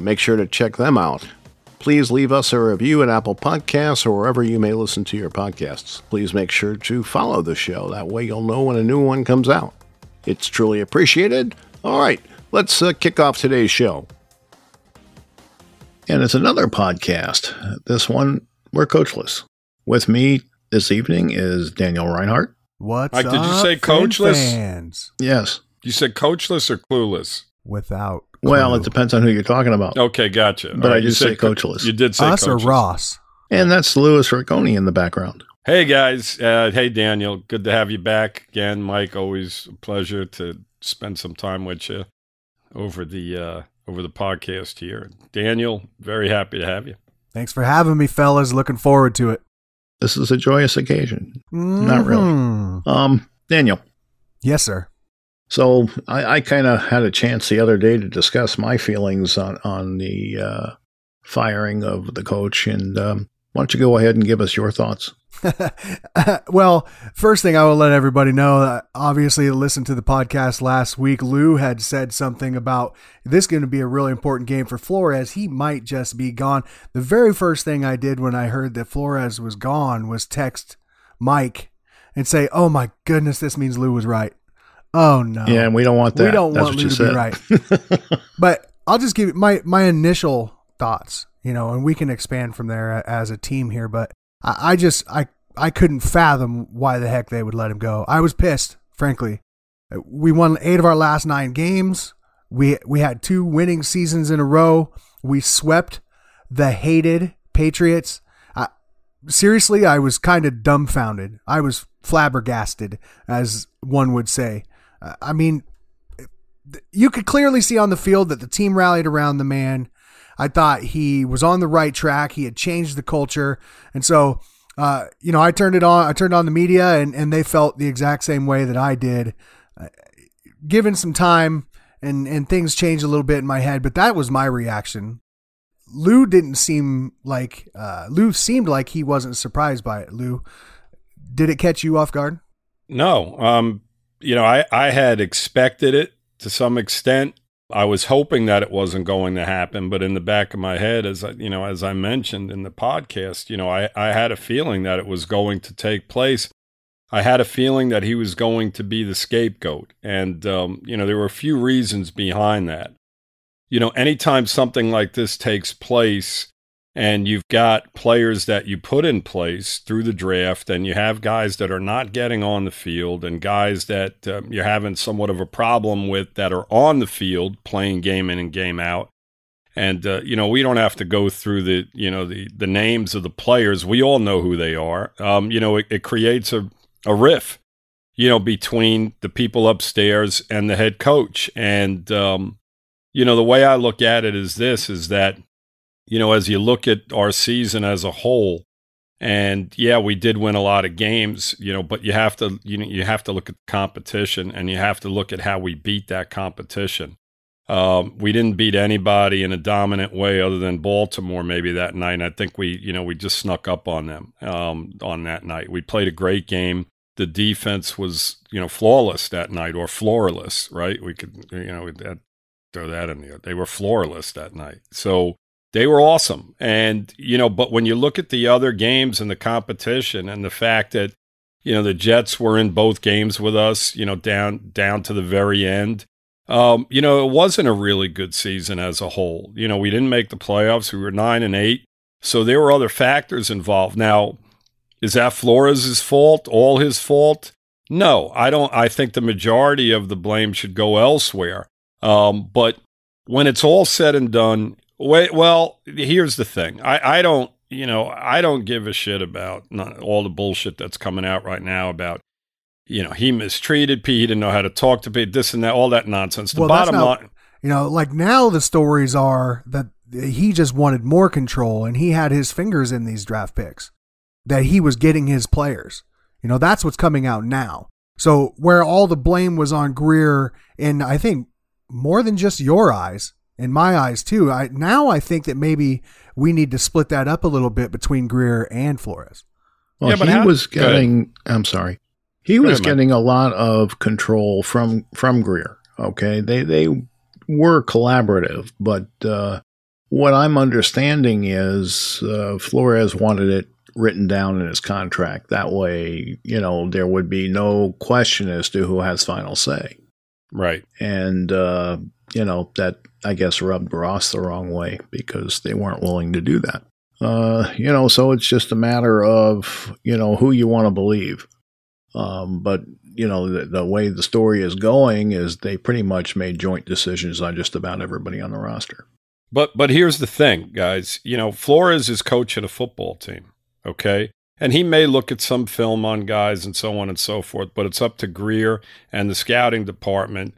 Make sure to check them out. Please leave us a review at Apple Podcasts or wherever you may listen to your podcasts. Please make sure to follow the show. That way you'll know when a new one comes out. It's truly appreciated. All right, let's kick off today's show. And it's another podcast. This one, we're coachless. With me this evening is Daniel Reinhardt. What's Mike, up, did you say coachless? Fans? Yes. You said coachless or clueless? Without. Well, it depends on who you're talking about. Okay, gotcha. But right, I did say coachless. You did say us coachless. Us or Ross. And that's Louis Riccone in the background. Hey, guys. Hey, Daniel. Good to have you back again. Mike, always a pleasure to spend some time with you over the podcast here. Daniel, very happy to have you. Thanks for having me, fellas. Looking forward to it. This is a joyous occasion. Mm-hmm. Not really. Daniel. Yes, sir. So I kind of had a chance the other day to discuss my feelings on the firing of the coach. And why don't you go ahead and give us your thoughts? Well, first thing I will let everybody know, obviously listen to the podcast last week. Lou had said something about this going to be a really important game for Flores. He might just be gone. The very first thing I did when I heard that Flores was gone was text Mike and say, oh, my goodness, this means Lou was right. Oh, no. Yeah, and we don't want that. We don't want Lou to be right. But I'll just give you my initial thoughts, and we can expand from there as a team here. But I couldn't fathom why the heck they would let him go. I was pissed, frankly. We won 8 of our last 9 games. We had 2 winning seasons in a row. We swept the hated Patriots. Seriously, I was kind of dumbfounded. I was flabbergasted, as one would say. I mean, you could clearly see on the field that the team rallied around the man. I thought he was on the right track. He had changed the culture. And so, I turned it on. I turned on the media and they felt the exact same way that I did. Given some time and things changed a little bit in my head, but that was my reaction. Lou didn't seem like, Lou seemed like he wasn't surprised by it. Lou, did it catch you off guard? No. I had expected it to some extent. I was hoping that it wasn't going to happen, but in the back of my head, as I mentioned in the podcast, I had a feeling that it was going to take place. I had a feeling that he was going to be the scapegoat. And, there were a few reasons behind that. Anytime something like this takes place and you've got players that you put in place through the draft and you have guys that are not getting on the field and guys that you're having somewhat of a problem with that are on the field playing game in and game out. And, we don't have to go through the names of the players. We all know who they are. It creates a riff, between the people upstairs and the head coach. And, the way I look at it is that, as you look at our season as a whole, and yeah, we did win a lot of games, but you have to look at the competition and you have to look at how we beat that competition. We didn't beat anybody in a dominant way other than Baltimore maybe that night. And I think we just snuck up on them on that night. We played a great game. The defense was, flawless that night, or florless, right? We could, throw that in there. They were flawless that night. So, they were awesome. And, but when you look at the other games and the competition and the fact that, the Jets were in both games with us, down to the very end, it wasn't a really good season as a whole. We didn't make the playoffs. We were 9-8. So there were other factors involved. Now, is that Flores' fault, all his fault? No, I think the majority of the blame should go elsewhere. But when it's all said and done, well, here's the thing. I don't give a shit about all the bullshit that's coming out right now about, he mistreated Pete, he didn't know how to talk to Pete, this and that, all that nonsense. The bottom line. You know, like now the stories are that he just wanted more control and he had his fingers in these draft picks, that he was getting his players. You know, that's what's coming out now. So where all the blame was on Greer, and I think more than just your eyes, in my eyes too, I think that maybe we need to split that up a little bit between Greer and Flores. Well, yeah, but he was getting, I'm sorry, he was getting a lot of control from Greer. Okay. They were collaborative, but what I'm understanding is Flores wanted it written down in his contract. That way, you know, there would be no question as to who has final say. Right. And, you know, that, I guess, rubbed Ross the wrong way because they weren't willing to do that. You know, so it's just a matter of, you know, who you want to believe. But, you know, the way the story is going is they pretty much made joint decisions on just about everybody on the roster. But here's the thing, guys. You know, Flores is coaching a football team, okay? And he may look at some film on guys and so on and so forth, but it's up to Greer and the scouting department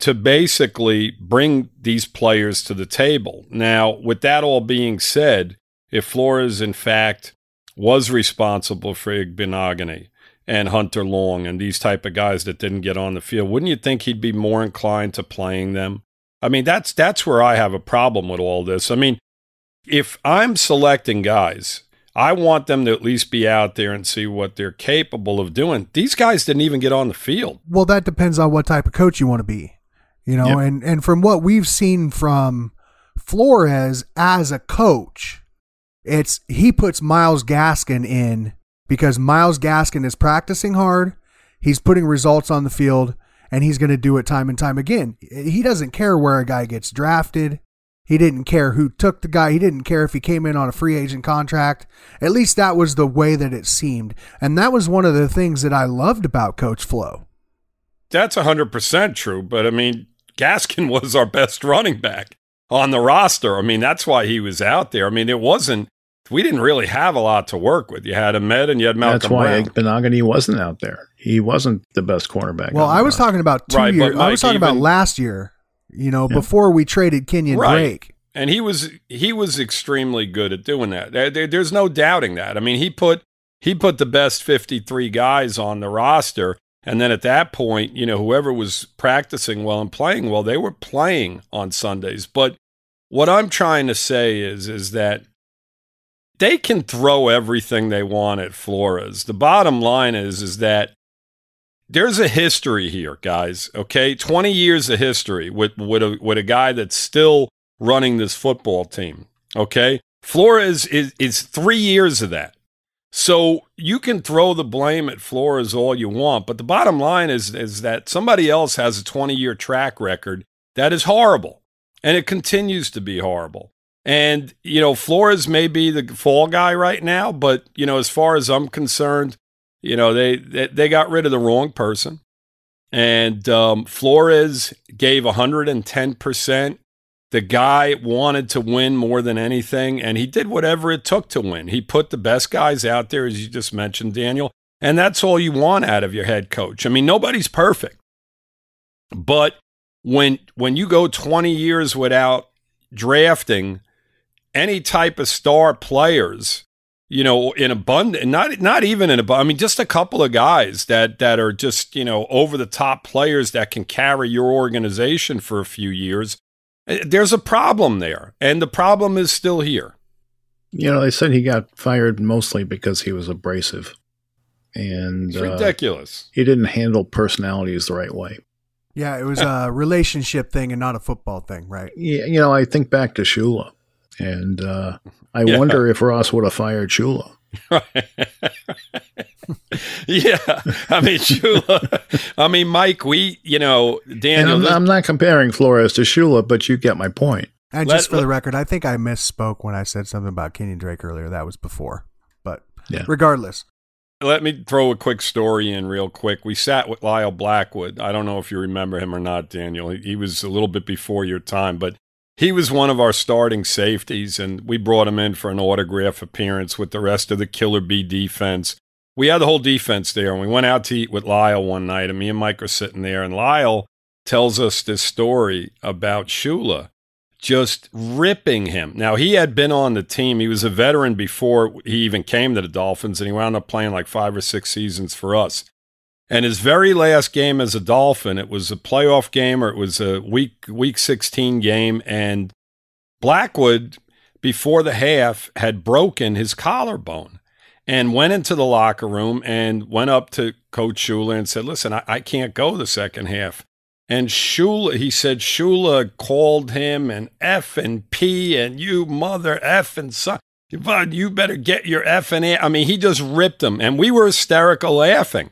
to basically bring these players to the table. Now, with that all being said, if Flores, in fact, was responsible for Bieniemy and Hunter Long and these type of guys that didn't get on the field, wouldn't you think he'd be more inclined to playing them? I mean, that's where I have a problem with all this. I mean, if I'm selecting guys, I want them to at least be out there and see what they're capable of doing. These guys didn't even get on the field. Well, that depends on what type of coach you want to be, you know, yep. And from what we've seen from Flores as a coach, it's he puts Myles Gaskin in because Myles Gaskin is practicing hard. He's putting results on the field, and he's going to do it time and time again. He doesn't care where a guy gets drafted. He didn't care who took the guy. He didn't care if he came in on a free agent contract. At least that was the way that it seemed. And that was one of the things that I loved about Coach Flo. That's 100% true. But, I mean, Gaskin was our best running back on the roster. I mean, that's why he was out there. I mean, it wasn't – we didn't really have a lot to work with. You had Ahmed and you had Malcolm Brown. That's why Bieniemy wasn't out there. He wasn't the best cornerback. Well, I was talking about 2 years. I was talking about last year. You know, yeah. Before we traded Kenyon Drake. And he was extremely good at doing that. There's no doubting that. I mean, he put the best 53 guys on the roster, and then at that point, you know, whoever was practicing well and playing well, they were playing on Sundays. But what I'm trying to say is that they can throw everything they want at Flores. The bottom line is that there's a history here, guys, okay? 20 years of history with a guy that's still running this football team, okay? Flores is 3 years of that. So you can throw the blame at Flores all you want, but the bottom line is that somebody else has a 20-year track record that is horrible, and it continues to be horrible. And, you know, Flores may be the fall guy right now, but, you know, as far as I'm concerned, you know, they got rid of the wrong person, and Flores gave 110%. The guy wanted to win more than anything, and he did whatever it took to win. He put the best guys out there, as you just mentioned, Daniel, and that's all you want out of your head coach. I mean, nobody's perfect, but when you go 20 years without drafting any type of star players, you know, in abundance, not even in abundance. I mean, just a couple of guys that are just, you know, over the top players that can carry your organization for a few years. There's a problem there, and the problem is still here. You know, they said he got fired mostly because he was abrasive, and it's ridiculous. He didn't handle personalities the right way. Yeah, it was a relationship thing and not a football thing, right? Yeah, you know, I think back to Shula. And I wonder if Ross would have fired Shula. Yeah. I mean, Shula. I mean, Mike, you know, Daniel. I'm not comparing Flores to Shula, but you get my point. And just for the record, I think I misspoke when I said something about Kenyon Drake earlier. That was before. But regardless. Let me throw a quick story in real quick. We sat with Lyle Blackwood. I don't know if you remember him or not, Daniel. He was a little bit before your time, but he was one of our starting safeties, and we brought him in for an autograph appearance with the rest of the Killer Bee defense. We had the whole defense there, and we went out to eat with Lyle one night, and me and Mike were sitting there, and Lyle tells us this story about Shula just ripping him. Now, he had been on the team. He was a veteran before he even came to the Dolphins, and he wound up playing like 5 or 6 seasons for us. And his very last game as a Dolphin, it was a playoff game, or it was a week 16 game, and Blackwood, before the half, had broken his collarbone and went into the locker room and went up to Coach Shula and said, listen, I can't go the second half. And Shula, he said, Shula called him an F and P and you mother F and son. You better get your F and A. I mean, he just ripped him. And we were hysterical laughing.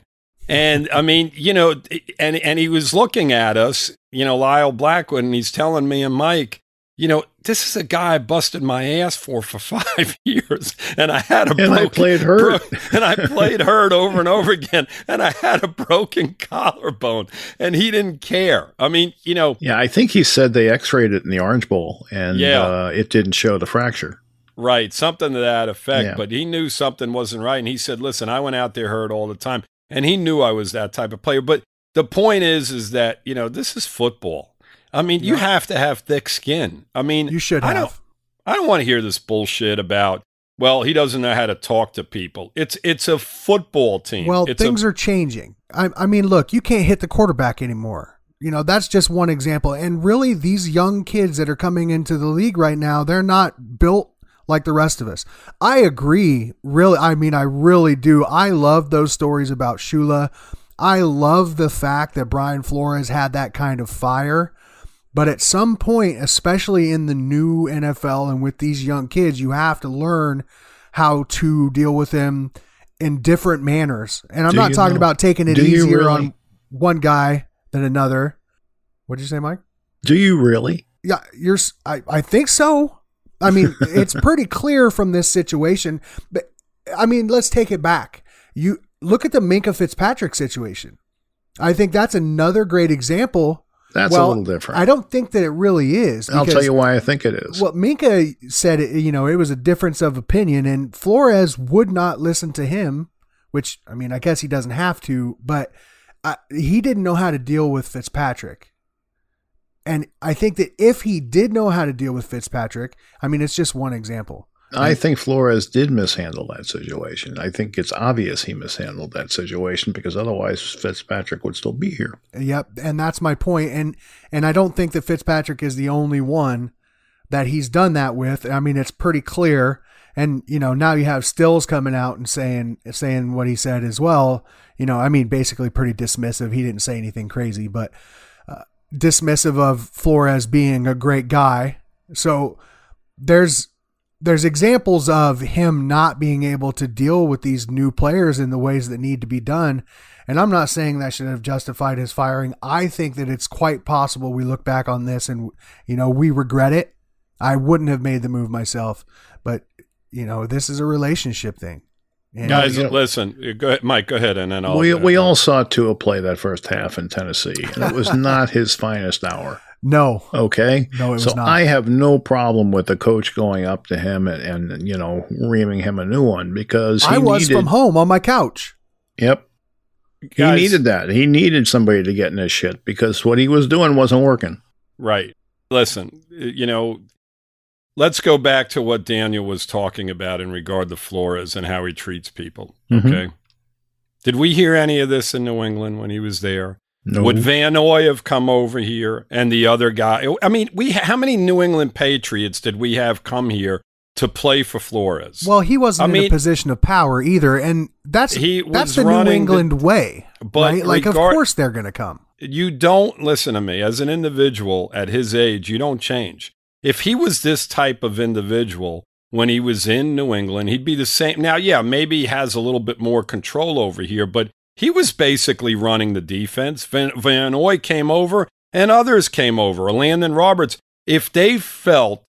And, I mean, you know, and he was looking at us, you know, Lyle Blackwood, and he's telling me and Mike, you know, this is a guy I busted my ass for 5 years, and I had a broken, I played hurt, and I played hurt over and over again, and I had a broken collarbone, and he didn't care. I mean, you know, yeah, I think he said they X-rayed it in the Orange Bowl, and it didn't show the fracture, right? Something to that effect. Yeah. But he knew something wasn't right, and he said, "Listen, I went out there hurt all the time," and he knew I was that type of player. But the point is that, you know, this is football. I mean, you have to have thick skin. I mean, you should have. I don't want to hear this bullshit about, well, he doesn't know how to talk to people. It's a football team. Well, things are changing. I mean, look, you can't hit the quarterback anymore. You know, that's just one example. And really, these young kids that are coming into the league right now, they're not built like the rest of us. I agree. Really, I mean, I really do. I love those stories about Shula. I love the fact that Brian Flores had that kind of fire. But at some point, especially in the new NFL and with these young kids, you have to learn how to deal with them in different manners. And I'm not talking about taking it easier on one guy than another. What did you say, Mike? Do you really? Yeah, I think so. I mean, it's pretty clear from this situation. But I mean, let's take it back. You look at the Minkah Fitzpatrick situation. I think that's another great example. That's a little different. I don't think that it really is. I'll tell you why I think it is. Well, Minkah said, you know, it was a difference of opinion, and Flores would not listen to him, which, I mean, I guess he doesn't have to, but he didn't know how to deal with Fitzpatrick. And I think that if he did know how to deal with Fitzpatrick, I mean, it's just one example. I think Flores did mishandle that situation. I think it's obvious he mishandled that situation because otherwise Fitzpatrick would still be here. Yep, and that's my point. And I don't think that Fitzpatrick is the only one that he's done that with. I mean, it's pretty clear. And, you know, now you have Stills coming out and saying what he said as well. You know, I mean, basically pretty dismissive. He didn't say anything crazy, but dismissive of Flores being a great guy. So there's examples of him not being able to deal with these new players in the ways that need to be done. And I'm not saying that should have justified his firing. I think that it's quite possible we look back on this and, you know, we regret it. I wouldn't have made the move myself, but, you know, this is a relationship thing. And, guys, you know, listen, go ahead, Mike, go ahead. And then we all saw Tua play that first half in Tennessee, and it was not his finest hour. No. Okay. No, it was not. So I have no problem with the coach going up to him and you know, reaming him a new one because I was from home on my couch. Yep. Guys, he needed that. He needed somebody to get in his shit because what he was doing wasn't working. Right. Listen, you know, let's go back to what Daniel was talking about in regard to Flores and how he treats people. Mm-hmm. Okay. Did we hear any of this in New England when he was there? No. Would Vanoy have come over here and the other guy? I mean, how many New England Patriots did we have come here to play for Flores? Well, he wasn't in a position of power either, and that's the New England way. But right? Like, of course they're going to come. You don't listen to me. As an individual at his age, you don't change. If he was this type of individual when he was in New England, he'd be the same. Now, yeah, maybe he has a little bit more control over here, but he was basically running the defense. Vanoy came over and others came over. Landon Roberts, if they felt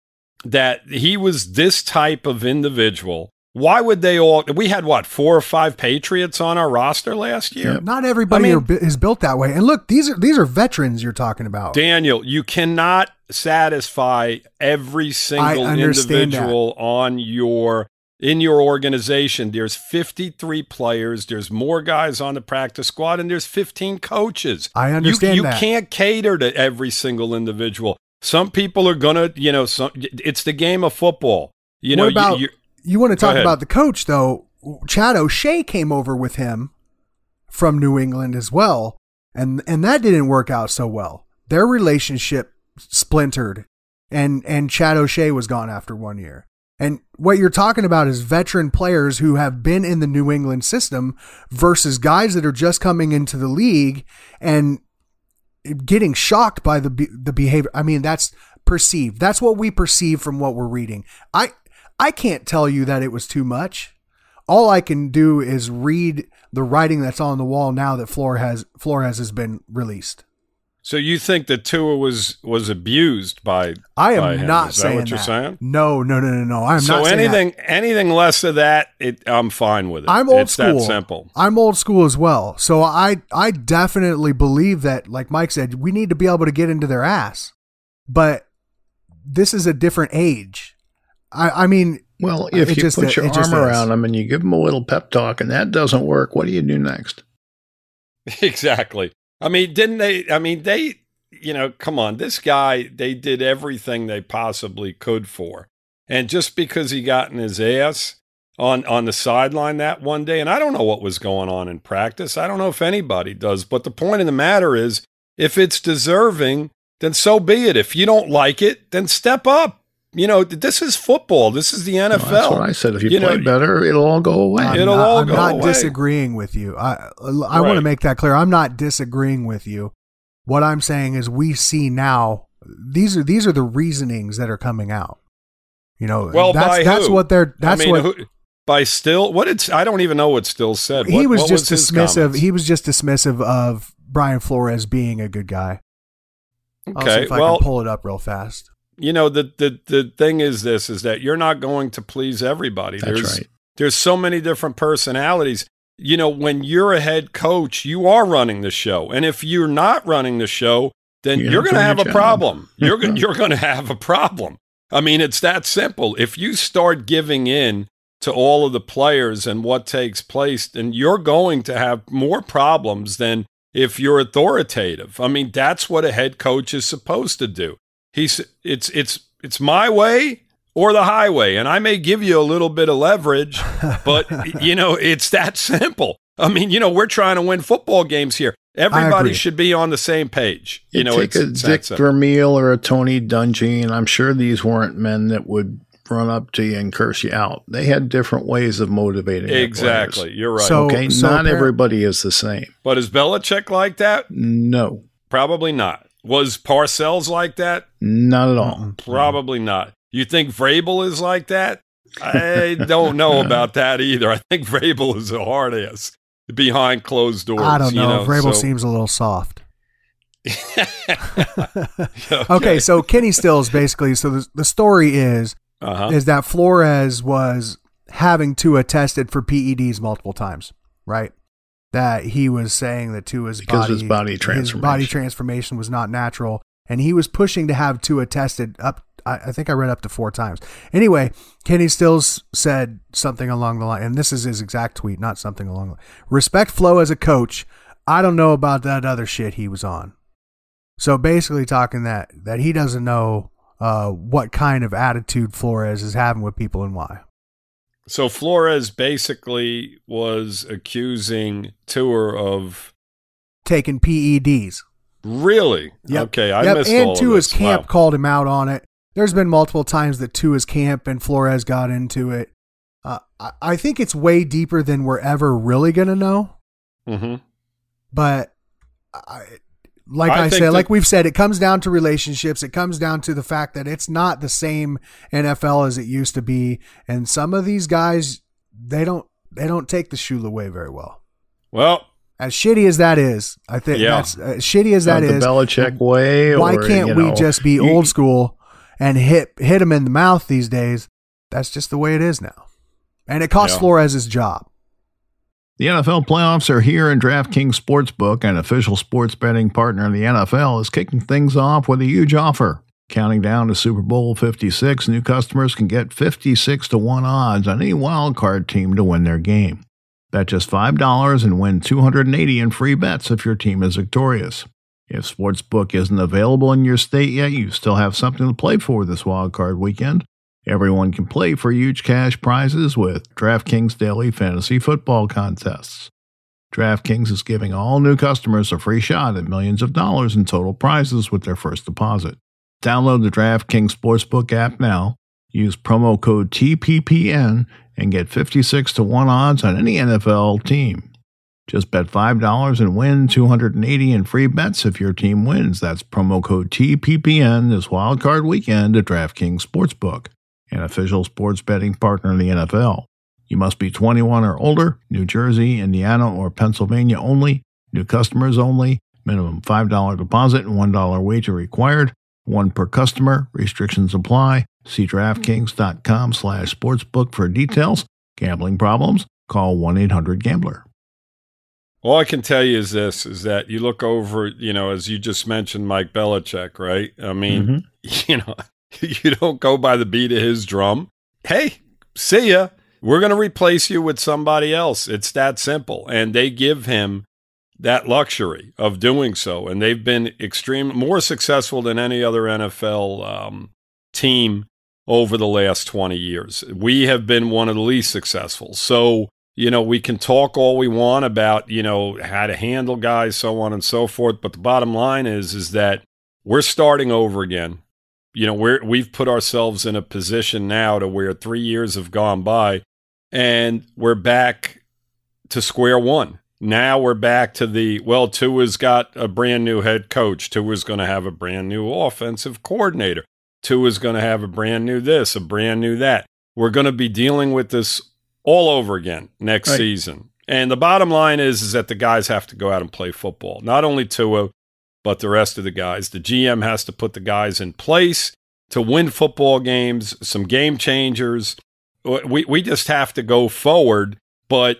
that he was this type of individual, why would they all? We had, 4 or 5 Patriots on our roster last year? Yeah, not everybody is built that way. And look, these are veterans you're talking about. Daniel, you cannot satisfy every single individual on your in your organization. There's 53 players. There's more guys on the practice squad, and there's 15 coaches. I understand you that. You can't cater to every single individual. Some people are going to, you know, it's the game of football. You know, about, you want to talk about the coach, though. Chad O'Shea came over with him from New England as well, and that didn't work out so well. Their relationship splintered, and Chad O'Shea was gone after 1 year. And what you're talking about is veteran players who have been in the New England system versus guys that are just coming into the league and getting shocked by the behavior. I mean, that's perceived. That's what we perceive from what we're reading. I can't tell you that it was too much. All I can do is read the writing that's on the wall now that Flores has been released. So you think that Tua was abused by? I am by him. Not Is saying that. What you're saying? No. I'm so not saying anything that. Anything less of that, I'm fine with it. I'm old school. It's that simple. I'm old school as well. So I definitely believe that, like Mike said, we need to be able to get into their ass. But this is a different age. I mean, well, if you put your arm around them and you give them a little pep talk and that doesn't work, what do you do next? Exactly. I mean, come on, this guy, they did everything they possibly could for. And just because he got in his ass on the sideline that one day, and I don't know what was going on in practice. I don't know if anybody does, but the point of the matter is, if it's deserving, then so be it. If you don't like it, then step up. You know, this is football. This is the NFL. No, that's what I said. If you play better, it'll all go away. I'm not disagreeing with you. I want to make that clear. I'm not disagreeing with you. What I'm saying is we see now, these are the reasonings that are coming out. You know, well, I don't even know what Stills said. He was just dismissive of Brian Flores being a good guy. Okay. If I can pull it up real fast. You know, the thing is this, is that you're not going to please everybody. There's so many different personalities. You know, when you're a head coach, you are running the show. And if you're not running the show, then you're going to have a problem. You're going to have a problem. I mean, it's that simple. If you start giving in to all of the players and what takes place, then you're going to have more problems than if you're authoritative. I mean, that's what a head coach is supposed to do. It's my way or the highway, and I may give you a little bit of leverage, but you know, it's that simple. I mean, you know, we're trying to win football games here. Everybody should be on the same page. You know, take a Dick Vermeil or a Tony Dungy, and I'm sure these weren't men that would run up to you and curse you out. They had different ways of motivating. Exactly, you're right. So not everybody is the same. But is Belichick like that? No, probably not. Was Parcells like that? Not at all. Probably not. You think Vrabel is like that? I don't know about that either. I think Vrabel is a hard ass behind closed doors. I don't know. Vrabel seems a little soft. Okay, so Kenny Stills basically, so the story is that Flores was having Tua tested for PEDs multiple times, right? That he was saying that Tua's body transformation was not natural, and he was pushing to have Tua tested up. I think I read up to 4 times. Anyway, Kenny Stills said something along the line, and this is his exact tweet, not something along the line. Respect Flo as a coach. I don't know about that other shit he was on. So basically, talking that he doesn't know what kind of attitude Flores is having with people and why. So Flores basically was accusing Tua of taking PEDs. Really? Yep. Okay, I missed all of this. And Tua's camp called him out on it. There's been multiple times that Tua's camp and Flores got into it. I think it's way deeper than we're ever really going to know. Mm-hmm. But like we've said, it comes down to relationships. It comes down to the fact that it's not the same NFL as it used to be. And some of these guys, they don't take the shula way very well. Well, as shitty as that is, I think that's shitty as that is. The Belichick way. Why can't we just be old school and hit them in the mouth these days? That's just the way it is now. And it costs Flores his job. The NFL playoffs are here, and DraftKings Sportsbook, an official sports betting partner of the NFL, is kicking things off with a huge offer. Counting down to Super Bowl 56, new customers can get 56-1 odds on any wildcard team to win their game. Bet just $5 and win $280 in free bets if your team is victorious. If Sportsbook isn't available in your state yet, you still have something to play for this wildcard weekend. Everyone can play for huge cash prizes with DraftKings Daily Fantasy Football Contests. DraftKings is giving all new customers a free shot at millions of dollars in total prizes with their first deposit. Download the DraftKings Sportsbook app now, use promo code TPPN, and get 56-1 odds on any NFL team. Just bet $5 and win $280 in free bets if your team wins. That's promo code TPPN this wildcard weekend at DraftKings Sportsbook, an official sports betting partner of the NFL. You must be 21 or older, New Jersey, Indiana, or Pennsylvania only, new customers only, minimum $5 deposit and $1 wager required. One per customer. Restrictions apply. See DraftKings.com/sportsbook for details. Gambling problems? Call 1-800-GAMBLER. All I can tell you is this, is that you look over, you know, as you just mentioned, Mike Belichick, right? I mean, you know, you don't go by the beat of his drum. Hey, see ya. We're going to replace you with somebody else. It's that simple. And they give him that luxury of doing so. And they've been extremely more successful than any other NFL team over the last 20 years. We have been one of the least successful. So, you know, we can talk all we want about, you know, how to handle guys, so on and so forth. But the bottom line is that we're starting over again. You know, we've put ourselves in a position now to where 3 years have gone by and we're back to square one. Now we're back to Tua's got a brand new head coach. Tua's going to have a brand new offensive coordinator. Tua's going to have a brand new this, a brand new that. We're going to be dealing with this all over again next season. And the bottom line is that the guys have to go out and play football. Not only Tua, but the rest of the guys. The GM has to put the guys in place to win football games, some game changers. We just have to go forward, but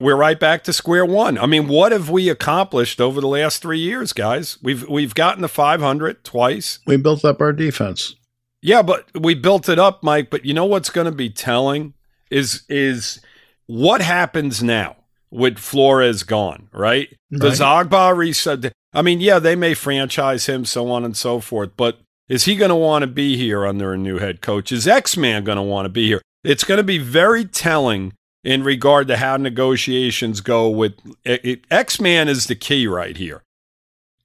we're right back to square one. I mean, what have we accomplished over the last 3 years, guys? We've gotten to 500 twice. We built up our defense. Yeah, but we built it up, Mike. But you know what's going to be telling is what happens now with Flores gone, right? Does Agba reset? I mean, yeah, they may franchise him, so on and so forth. But is he going to want to be here under a new head coach? Is X-Man going to want to be here? It's going to be very telling in regard to how negotiations go with X-Man is the key right here.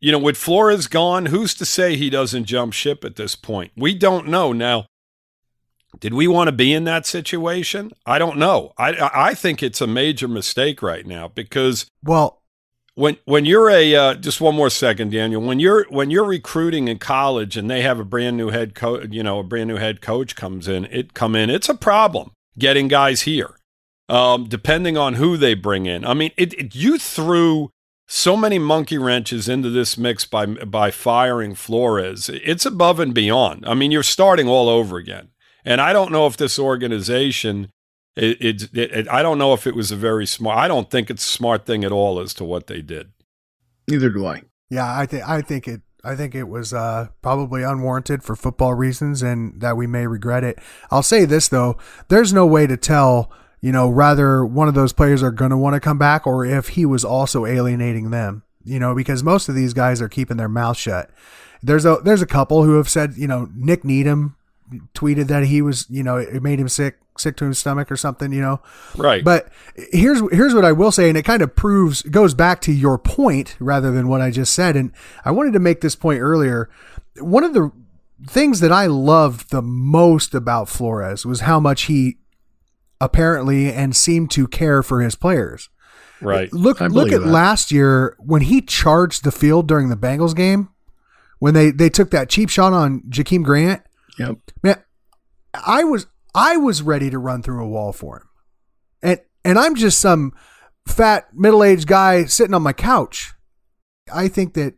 You know, with Flores gone, who's to say he doesn't jump ship at this point? We don't know. Now, did we want to be in that situation? I don't know. I think it's a major mistake right now because when you're a just one more second, Daniel, when you're recruiting in college and they have a brand new head coach, you know, a brand new head coach comes in, it's a problem getting guys here. Depending on who they bring in. I mean, you threw so many monkey wrenches into this mix by firing Flores. It's above and beyond. I mean, you're starting all over again. And I don't know if this organization, I don't know if it was a very smart, I don't think it's a smart thing at all as to what they did. Neither do I. Yeah, I think it was probably unwarranted for football reasons and that we may regret it. I'll say this, though. There's no way to tell, you know, rather one of those players are going to want to come back or if he was also alienating them, you know, because most of these guys are keeping their mouth shut. There's a couple who have said, you know, Nick Needham tweeted that he was, you know, it made him sick to his stomach or something, you know? Right. But here's what I will say. And it kind of goes back to your point rather than what I just said. And I wanted to make this point earlier. One of the things that I loved the most about Flores was how much he apparently and seemed to care for his players. Right. Look at last year when he charged the field during the Bengals game, when they took that cheap shot on Jakeem Grant. Yep. Man, I was ready to run through a wall for him. And I'm just some fat middle-aged guy sitting on my couch. I think that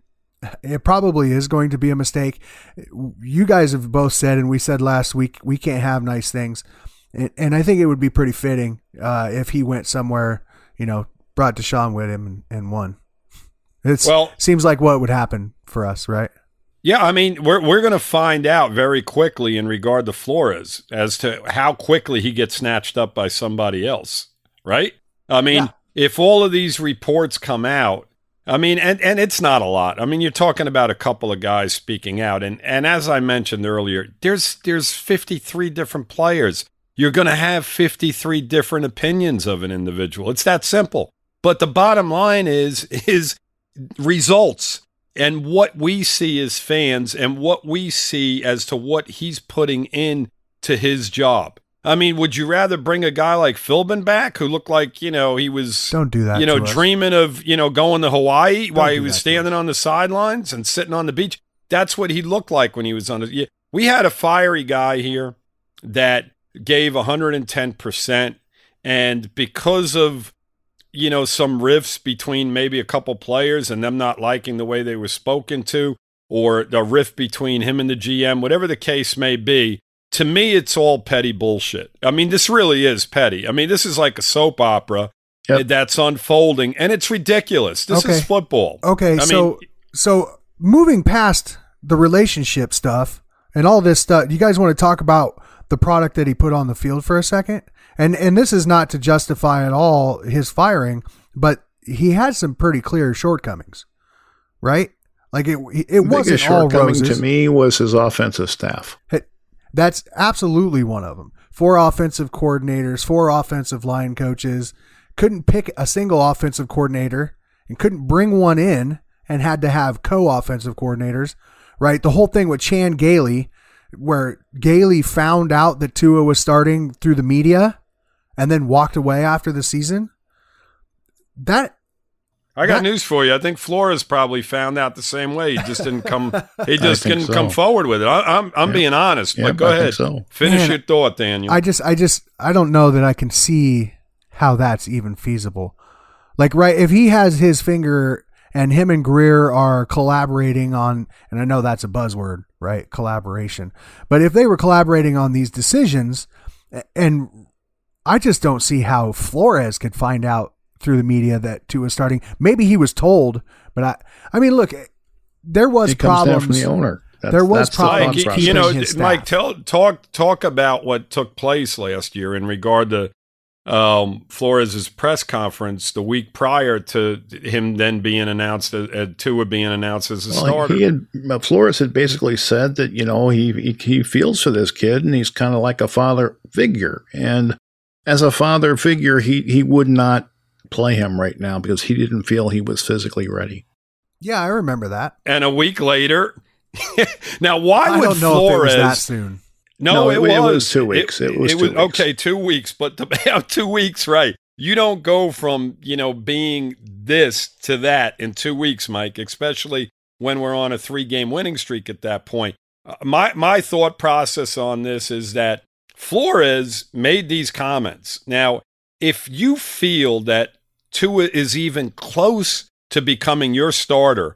it probably is going to be a mistake. You guys have both said, and we said last week, we can't have nice things. And I think it would be pretty fitting if he went somewhere, you know, brought Deshaun with him and won. It seems like what would happen for us, right? Yeah, I mean, we're going to find out very quickly in regard to Flores as to how quickly he gets snatched up by somebody else, right? I mean, if all of these reports come out, I mean, and it's not a lot. I mean, you're talking about a couple of guys speaking out. And as I mentioned earlier, there's 53 different players. You're going to have 53 different opinions of an individual. It's that simple. But the bottom line is results. And what we see as fans and what we see as to what he's putting in to his job. I mean, would you rather bring a guy like Philbin back who looked like, he was dreaming of, going to Hawaii while he was standing on the sidelines and sitting on the beach? That's what he looked like when he was on the. We had a fiery guy here that gave 110%. And because of, some riffs between maybe a couple players and them not liking the way they were spoken to, or the rift between him and the GM, whatever the case may be, to me, it's all petty bullshit. I mean, this really is petty. I mean, this is like a soap opera that's unfolding, and it's ridiculous. This is football. Okay, so moving past the relationship stuff and all this stuff, you guys want to talk about the product that he put on the field for a second? And this is not to justify at all his firing, but he had some pretty clear shortcomings, right? Like it wasn't all roses. The biggest shortcoming to me was his offensive staff. That's absolutely one of them. 4 offensive coordinators, 4 offensive line coaches, couldn't pick a single offensive coordinator and couldn't bring one in and had to have co-offensive coordinators, right? The whole thing with Chan Gailey, where Gailey found out that Tua was starting through the media and then walked away after the season. I got news for you. I think Flores probably found out the same way. He just didn't come. He just couldn't come forward with it. I'm being honest. Yeah, but go ahead, finish your thought, Daniel. I don't know that I can see how that's even feasible. Like, right, if he has his finger and him and Greer are collaborating on, and I know that's a buzzword, right? Collaboration. But if they were collaborating on these decisions, and I just don't see how Flores could find out through the media that Tua was starting. Maybe he was told, but I mean, look, there was problems from the owner. There was problems. Like, Mike, talk about what took place last year in regard to Flores's press conference the week prior to him then being announced, Tua being announced as a starter. Flores had basically said that he feels for this kid and he's kind of like a father figure, and as a father figure, he would not play him right now because he didn't feel he was physically ready. Yeah, I remember that. And a week later, now why would Flores? I don't know if it was that soon. No, it was 2 weeks. It was 2 weeks, but 2 weeks, right? You don't go from being this to that in 2 weeks, Mike. Especially when we're on a 3-game winning streak at that point. My thought process on this is that Flores made these comments. Now, if you feel that Tua is even close to becoming your starter,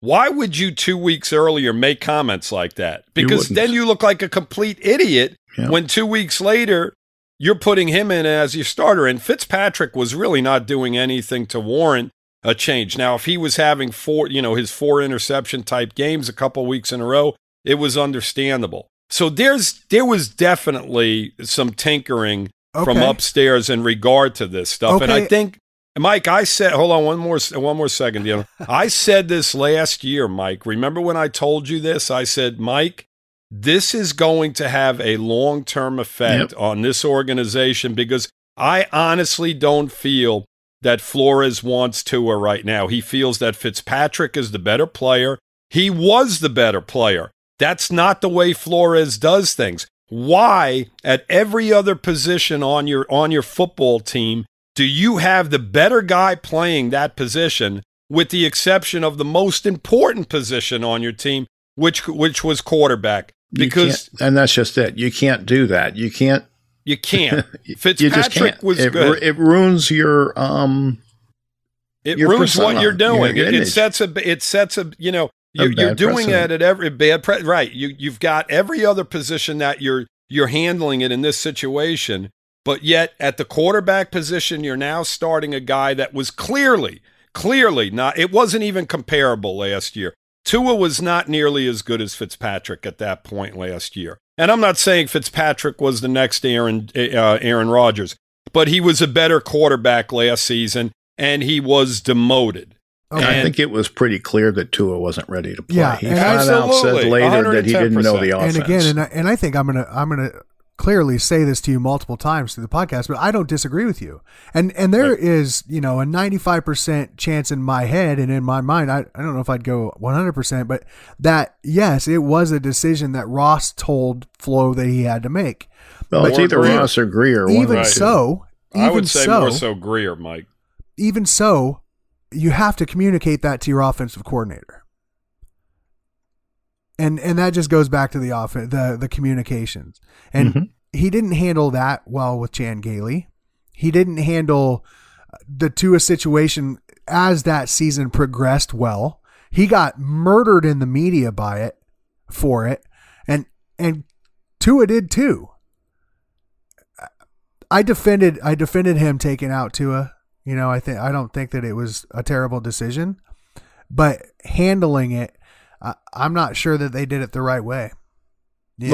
why would you 2 weeks earlier make comments like that? Because then you look like a complete idiot when 2 weeks later you're putting him in as your starter. And Fitzpatrick was really not doing anything to warrant a change. Now, if he was having his 4 interception type games a couple weeks in a row, it was understandable. So there was definitely some tinkering from upstairs in regard to this stuff. Okay. And I think, Mike, I said, hold on one more second, Daniel. I said this last year, Mike. Remember when I told you this? I said, Mike, this is going to have a long-term effect on this organization because I honestly don't feel that Flores wants Tua right now. He feels that Fitzpatrick is the better player. He was the better player. That's not the way Flores does things. Why, at every other position on your football team, do you have the better guy playing that position, with the exception of the most important position on your team, which was quarterback? Because that's just it. You can't do that. You can't. Fitzpatrick was good. It ruins your persona, what you're doing. It sets a you're doing that at every bad press, right? You've got every other position that you're handling it in this situation. But yet, at the quarterback position, you're now starting a guy that was clearly not. It wasn't even comparable last year. Tua was not nearly as good as Fitzpatrick at that point last year. And I'm not saying Fitzpatrick was the next Aaron Rodgers, but he was a better quarterback last season, and he was demoted. Okay. I think it was pretty clear that Tua wasn't ready to play. Yeah, he found out said later that he didn't know the offense. And again, and I think I'm gonna clearly say this to you multiple times through the podcast, but I don't disagree with you. And there is, you know, a 95% chance in my head and in my mind, I don't know if I'd go 100%, but that, yes, it was a decision that Ross told Flo that he had to make. Well, it's either Ross or Greer. I would say more so Greer, Mike. Even so, you have to communicate that to your offensive coordinator. And that just goes back to the offense, the communications. And he didn't handle that well with Chan Gailey. He didn't handle the Tua situation as that season progressed well. He got murdered in the media for it. And Tua did too. I defended him taking out Tua. You know, I don't think that it was a terrible decision, but handling it, I'm not sure that they did it the right way. These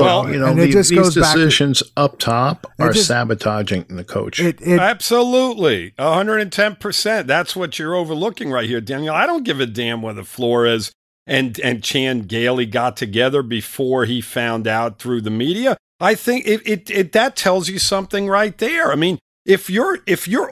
decisions up top are sabotaging the coach. Absolutely, 110%. That's what you're overlooking right here, Daniel. I don't give a damn whether Flores and Chan Gailey got together before he found out through the media. I think it that tells you something right there. I mean, if your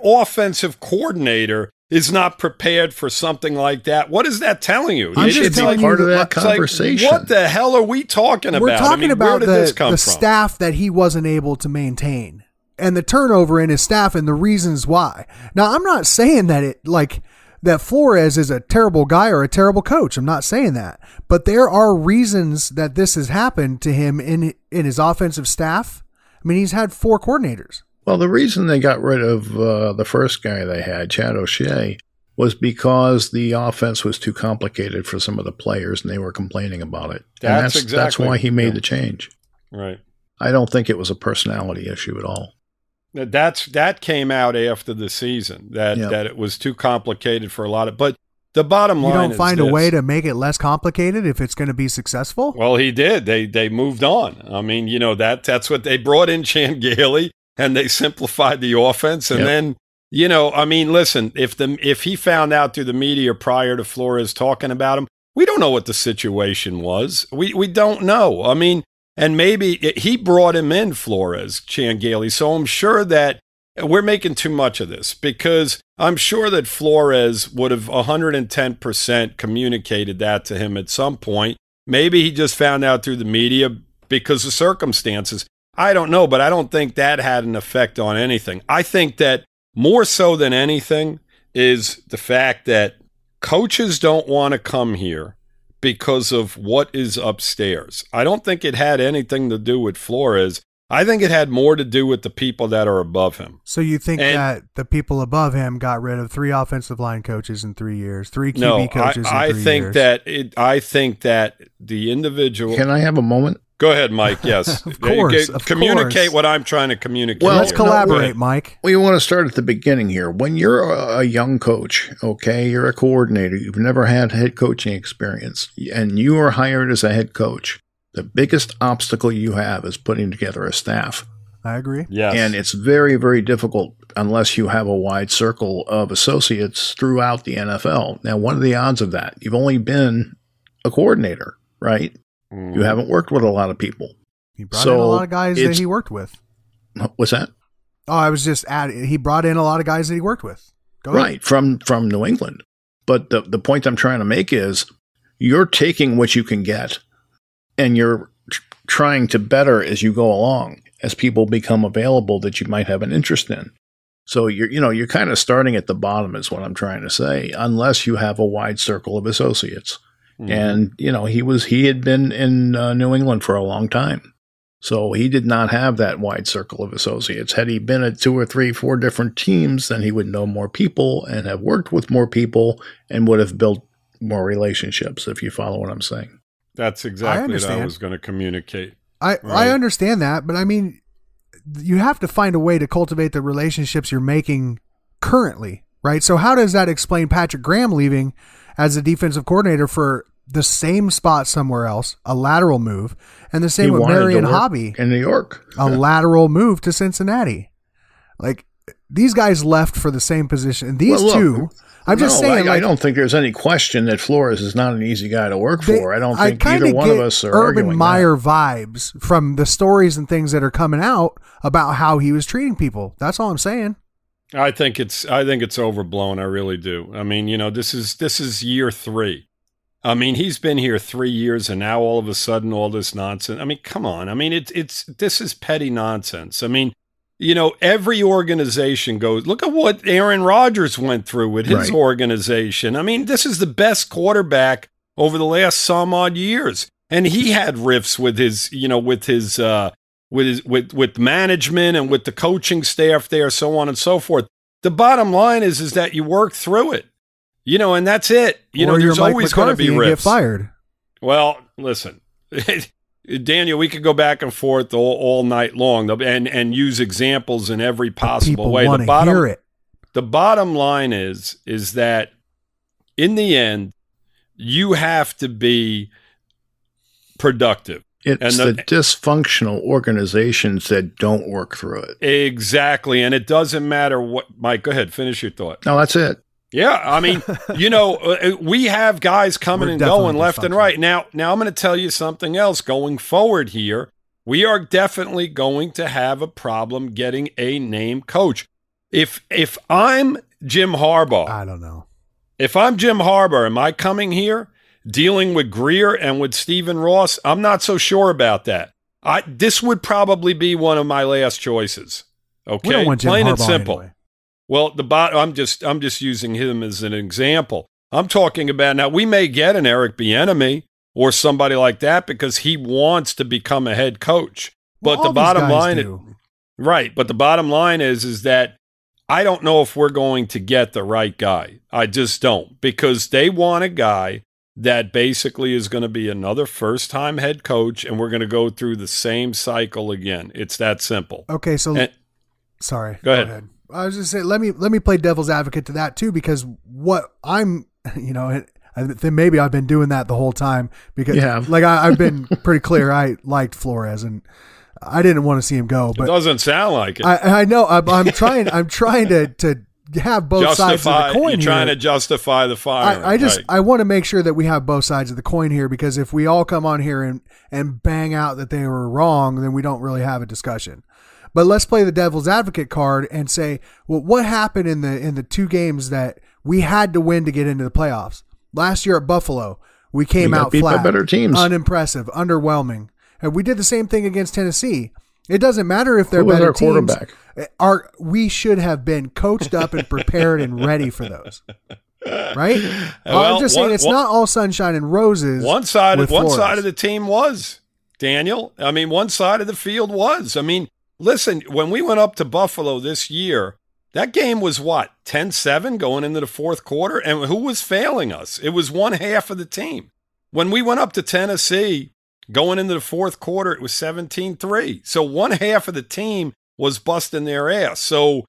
offensive coordinator is not prepared for something like that, what is that telling you? I'm just telling part you of that conversation. Like, what the hell are we talking about? We're talking about the staff that he wasn't able to maintain and the turnover in his staff and the reasons why. Now, I'm not saying that that Flores is a terrible guy or a terrible coach. I'm not saying that, but there are reasons that this has happened to him in his offensive staff. I mean, he's had 4 coordinators. Well, the reason they got rid of the first guy they had, Chad O'Shea, was because the offense was too complicated for some of the players, and they were complaining about it. That's why he made the change. Right. I don't think it was a personality issue at all. That came out after the season, that it was too complicated for a lot of – but the bottom line is a way to make it less complicated if it's going to be successful? Well, he did. They moved on. I mean, you know, that's what they brought in Chan Gailey. And they simplified the offense. And then, you know, I mean, listen, if he found out through the media prior to Flores talking about him, we don't know what the situation was. We don't know. I mean, and maybe he brought him in, Flores, Chan Gailey. So I'm sure that we're making too much of this because I'm sure that Flores would have 110% communicated that to him at some point. Maybe he just found out through the media because of circumstances. I don't know, but I don't think that had an effect on anything. I think that more so than anything is the fact that coaches don't want to come here because of what is upstairs. I don't think it had anything to do with Flores. I think it had more to do with the people that are above him. So you think that the people above him got rid of 3 offensive line coaches in 3 years, 3 QB coaches in 3 years? I think that the individual... Can I have a moment? Go ahead, Mike. Yes. Of course. Communicate what I'm trying to communicate. Well, let's collaborate, Mike. We want to start at the beginning here. When you're a young coach, okay, you're a coordinator, you've never had head coaching experience, and you are hired as a head coach, the biggest obstacle you have is putting together a staff. I agree. Yes. And it's very, very difficult unless you have a wide circle of associates throughout the NFL. Now, what are the odds of that? You've only been a coordinator, right? You haven't worked with a lot of people. He brought in a lot of guys that he worked with. What's that? Oh, I was just adding. He brought in a lot of guys that he worked with. Go right, ahead. From New England. But the point I'm trying to make is you're taking what you can get, and you're trying to better as you go along, as people become available that you might have an interest in. So you're kind of starting at the bottom is what I'm trying to say, unless you have a wide circle of associates. Mm-hmm. And, you know, he had been in New England for a long time. So he did not have that wide circle of associates. Had he been at 2 or 3, 4 different teams, then he would know more people and have worked with more people and would have built more relationships, if you follow what I'm saying. That's exactly what I was going to communicate. I understand that, but I mean, you have to find a way to cultivate the relationships you're making currently, right? So how does that explain Patrick Graham leaving as a defensive coordinator for the same spot somewhere else, a lateral move, and the same with Marion Hobby in New York, a lateral move to Cincinnati. Like, these guys left for the same position. And these two, I'm just saying. I don't think there's any question that Flores is not an easy guy to work for. I don't think either one of us are arguing that. Urban Meyer vibes from the stories and things that are coming out about how he was treating people. That's all I'm saying. I think it's overblown. I really do. I mean, you know, this is year three. I mean, he's been here 3 years, and now all of a sudden, all this nonsense. I mean, come on. I mean, this is petty nonsense. I mean, you know, every organization goes, look at what Aaron Rodgers went through with his organization. I mean, this is the best quarterback over the last some odd years. And he had riffs with his, you know, with management and with the coaching staff there, so on and so forth. The bottom line is that you work through it, you know, and that's it. You know, there's always going to be riffs. Get fired. Well, listen. Daniel, we could go back and forth all night long and use examples in every possible way. The bottom line is that in the end, you have to be productive. It's the dysfunctional organizations that don't work through it. Exactly. And it doesn't matter what – Mike, go ahead. Finish your thought. No, that's it. Yeah, I mean, you know, we have guys coming and going left and right. Now I'm going to tell you something else. Going forward here, we are definitely going to have a problem getting a name coach. If I'm Jim Harbaugh, I don't know. If I'm Jim Harbaugh, am I coming here dealing with Greer and with Stephen Ross? I'm not so sure about that. This would probably be one of my last choices. Okay, we don't want Jim plain Harbaugh and simple. Anyway. Well, I'm just using him as an example. I'm talking about now. We may get an Eric Bieniemy or somebody like that because he wants to become a head coach. But the bottom line, right? But the bottom line is that I don't know if we're going to get the right guy. I just don't, because they want a guy that basically is going to be another first-time head coach, and we're going to go through the same cycle again. It's that simple. Okay, so sorry. Go ahead. I was just saying, let me play devil's advocate to that too, because what I'm, you know, I think maybe I've been doing that the whole time because like I've been pretty clear. I liked Flores and I didn't want to see him go, but it doesn't sound like it. I know I'm trying to have both sides of the coin. You're trying to justify the firing. I want to make sure that we have both sides of the coin here, because if we all come on here and bang out that they were wrong, then we don't really have a discussion. But let's play the devil's advocate card and say, well, what happened in the two games that we had to win to get into the playoffs? Last year at Buffalo, we came out flat, better teams, unimpressive, underwhelming, and we did the same thing against Tennessee. It doesn't matter if they're better teams. We should have been coached up and prepared and ready for those. Right? Well, I'm just saying it's not all sunshine and roses. One side of the team was, Daniel. I mean, one side of the field was. I mean. Listen, when we went up to Buffalo this year, that game was what, 10-7 going into the fourth quarter? And who was failing us? It was one half of the team. When we went up to Tennessee going into the fourth quarter, it was 17-3. So one half of the team was busting their ass. So,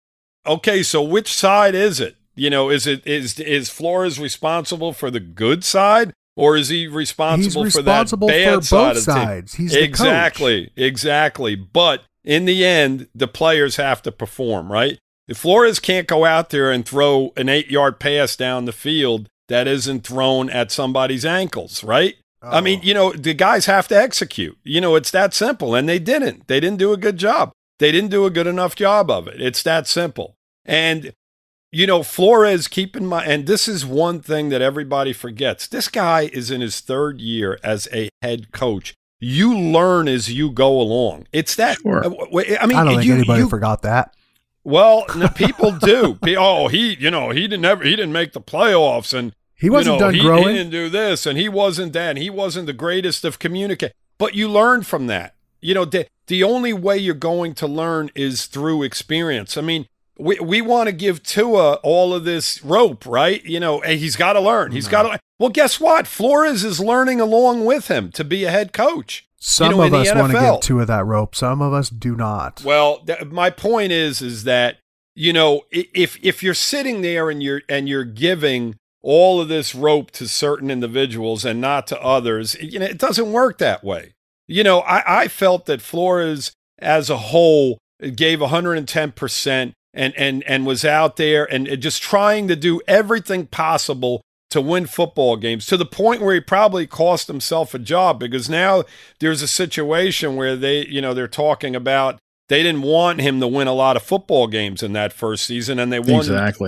okay, so which side is it? You know, is Flores responsible for the good side? Or is he responsible for that bad side of the team? He's responsible for both sides. He's the coach. Exactly. But in the end, the players have to perform, right? If Flores can't go out there and throw an 8-yard pass down the field that isn't thrown at somebody's ankles, right? Oh. I mean, you know, the guys have to execute. You know, it's that simple, and they didn't. They didn't do a good job. They didn't do a good enough job of it. It's that simple. And, you know, Flores, keep in mind, and this is one thing that everybody forgets. This guy is in his third year as a head coach. You learn as you go along. It's that. Sure. I mean, I don't think anybody forgot that. Well, no, people do. He didn't make the playoffs, and he wasn't growing. He didn't do this, and he wasn't that, and he wasn't the greatest of communicators. But you learn from that. You know, the only way you're going to learn is through experience. I mean, we want to give Tua all of this rope, right? You know, he's got to learn. Well, guess what? Flores is learning along with him to be a head coach. Some of us want to give Tua that rope. Some of us do not. Well, my point is that, you know, if you're sitting there and you're giving all of this rope to certain individuals and not to others, you know, it doesn't work that way. You know, I felt that Flores as a whole gave 110% and was out there and just trying to do everything possible to win football games, to the point where he probably cost himself a job, because now there's a situation where they, you know, they're talking about they didn't want him to win a lot of football games in that first season, and they won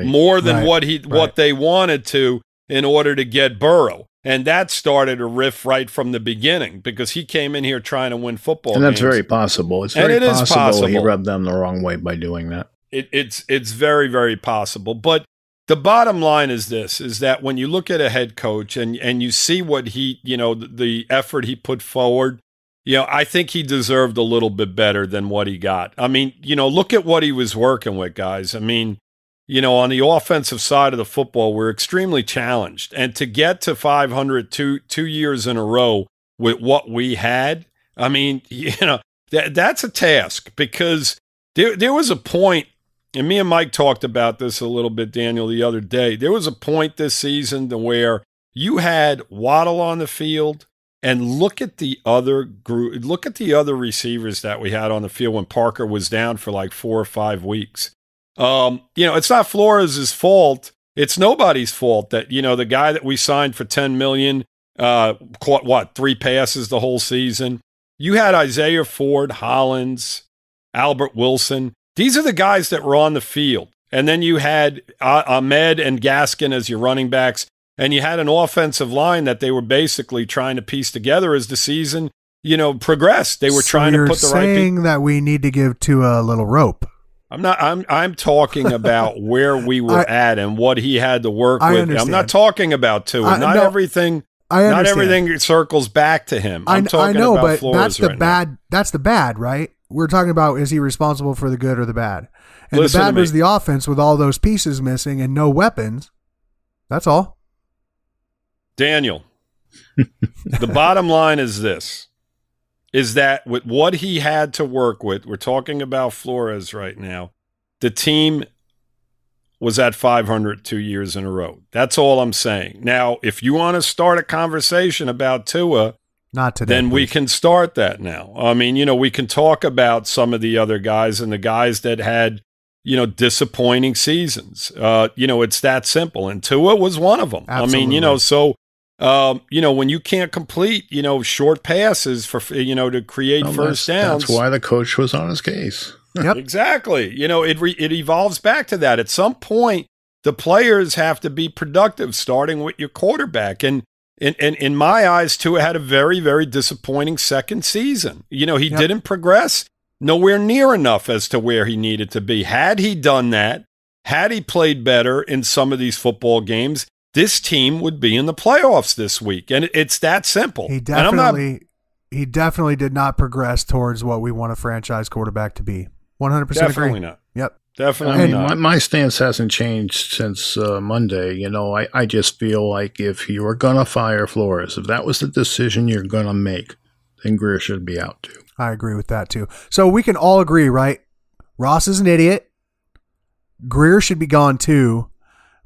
more than what they wanted to in order to get Burrow. And that started a riff right from the beginning, because he came in here trying to win football games. And that's very possible. It's very possible he rubbed them the wrong way by doing that. It's very, very possible. But the bottom line is this, is that when you look at a head coach and you see what he, you know, the effort he put forward, you know, I think he deserved a little bit better than what he got. I mean, you know, look at what he was working with, guys. I mean, you know, on the offensive side of the football, we're extremely challenged. And to get to 500 two years in a row with what we had, I mean, you know, that's a task, because there was a point, and me and Mike talked about this a little bit, Daniel, the other day. There was a point this season to where you had Waddle on the field, and look at the other group, look at the other receivers that we had on the field when Parker was down for like 4 or 5 weeks. You know, it's not Flores' fault. It's nobody's fault that, you know, the guy that we signed for $10 million caught, 3 passes the whole season. You had Isaiah Ford, Hollins, Albert Wilson. These are the guys that were on the field. And then you had Ahmed and Gaskin as your running backs. And you had an offensive line that they were basically trying to piece together as the season, you know, progressed. They were trying to put the right people. You're saying that we need to give Tua a little rope. I'm talking about where we were at and what he had to work with. Understand. I'm not talking about Tua. Not everything circles back to him. I'm talking about Flores that's the bad. Now. That's the bad, right? We're talking about, is he responsible for the good or the bad? And the bad was the offense with all those pieces missing and no weapons. That's all. Daniel, the bottom line is this, is that with what he had to work with, we're talking about Flores right now, the team was at 500 2 years in a row. That's all I'm saying. Now, if you want to start a conversation about Tua, not today, then we can start that now. I mean, you know, we can talk about some of the other guys and the guys that had, you know, disappointing seasons. You know, it's that simple. And Tua was one of them. Absolutely. I mean, you know, so you know, when you can't complete, you know, short passes for, you know, to create first downs. That's why the coach was on his case. Yep. Exactly. You know, it evolves back to that. At some point, the players have to be productive, starting with your quarterback. And in my eyes, Tua had a very, very disappointing second season. You know, he didn't progress nowhere near enough as to where he needed to be. Had he done that, had he played better in some of these football games, this team would be in the playoffs this week, and it's that simple. He definitely did not progress towards what we want a franchise quarterback to be. 100% agree. Definitely not. Yep. Definitely not. My stance hasn't changed since Monday. You know, I just feel like if you were going to fire Flores, if that was the decision you're going to make, then Greer should be out too. I agree with that too. So we can all agree, right? Ross is an idiot. Greer should be gone too.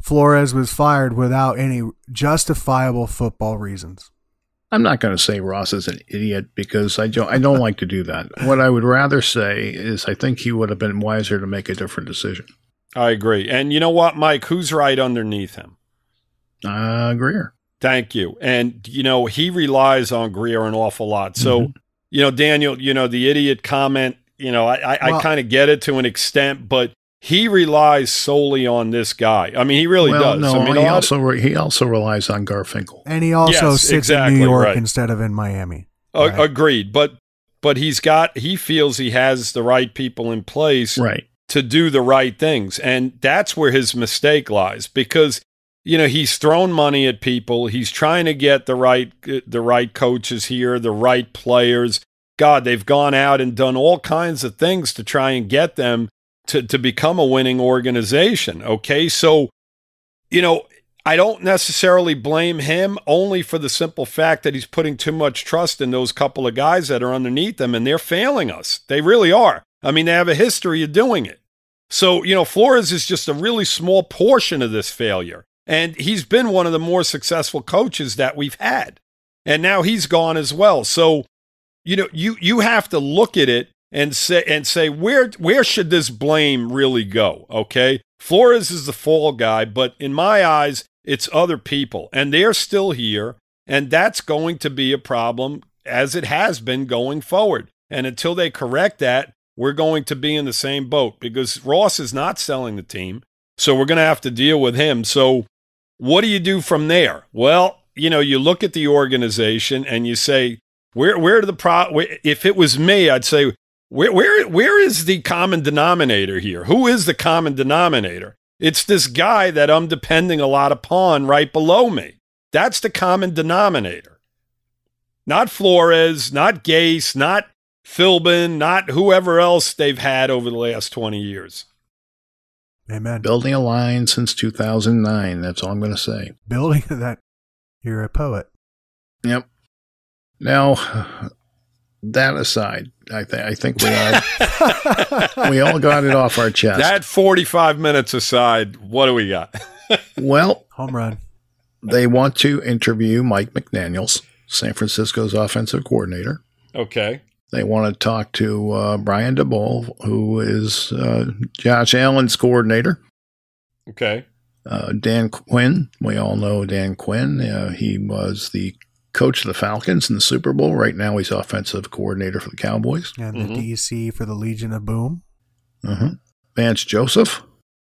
Flores was fired without any justifiable football reasons. I'm not going to say Ross is an idiot, because I don't like to do that. What I would rather say is I think he would have been wiser to make a different decision. I agree. And you know what, Mike? Who's right underneath him? Greer. Thank you. And, you know, he relies on Greer an awful lot. So, you know, Daniel, you know, the idiot comment, you know, I kind of get it to an extent, but he relies solely on this guy. I mean, he really does. No, I mean, he also relies on Garfinkel, and he also sits in New York instead of in Miami. Right? Agreed, but he feels he has the right people in place to do the right things, and that's where his mistake lies, because you know he's thrown money at people. He's trying to get the right coaches here, the right players. God, they've gone out and done all kinds of things to try and get them to become a winning organization. Okay. So, you know, I don't necessarily blame him, only for the simple fact that he's putting too much trust in those couple of guys that are underneath him, and they're failing us. They really are. I mean, they have a history of doing it. So, you know, Flores is just a really small portion of this failure. And he's been one of the more successful coaches that we've had. And now he's gone as well. So, you know, you have to look at it and say where should this blame really go, okay? Flores is the fall guy, but in my eyes, it's other people. And they're still here, and that's going to be a problem as it has been going forward. And until they correct that, we're going to be in the same boat because Ross is not selling the team, so we're going to have to deal with him. So what do you do from there? Well, you know, you look at the organization and you say, where do the if it was me, I'd say, where is the common denominator here? Who is the common denominator? It's this guy that I'm depending a lot upon right below me. That's the common denominator. Not Flores, not Gase, not Philbin, not whoever else they've had over the last 20 years. Amen. Building a line since 2009. That's all I'm going to say. Building that. You're a poet. Yep. Now, that aside, I think we all got it off our chest. That 45 minutes aside, what do we got? Well, home run. They want to interview Mike McDaniel, San Francisco's offensive coordinator. Okay. They want to talk to Brian Daboll, who is Josh Allen's coordinator. Okay. Dan Quinn. We all know Dan Quinn. He was the coach of the Falcons in the Super Bowl. Right now he's offensive coordinator for the Cowboys. And the DC for the Legion of Boom. Mm-hmm. Vance Joseph.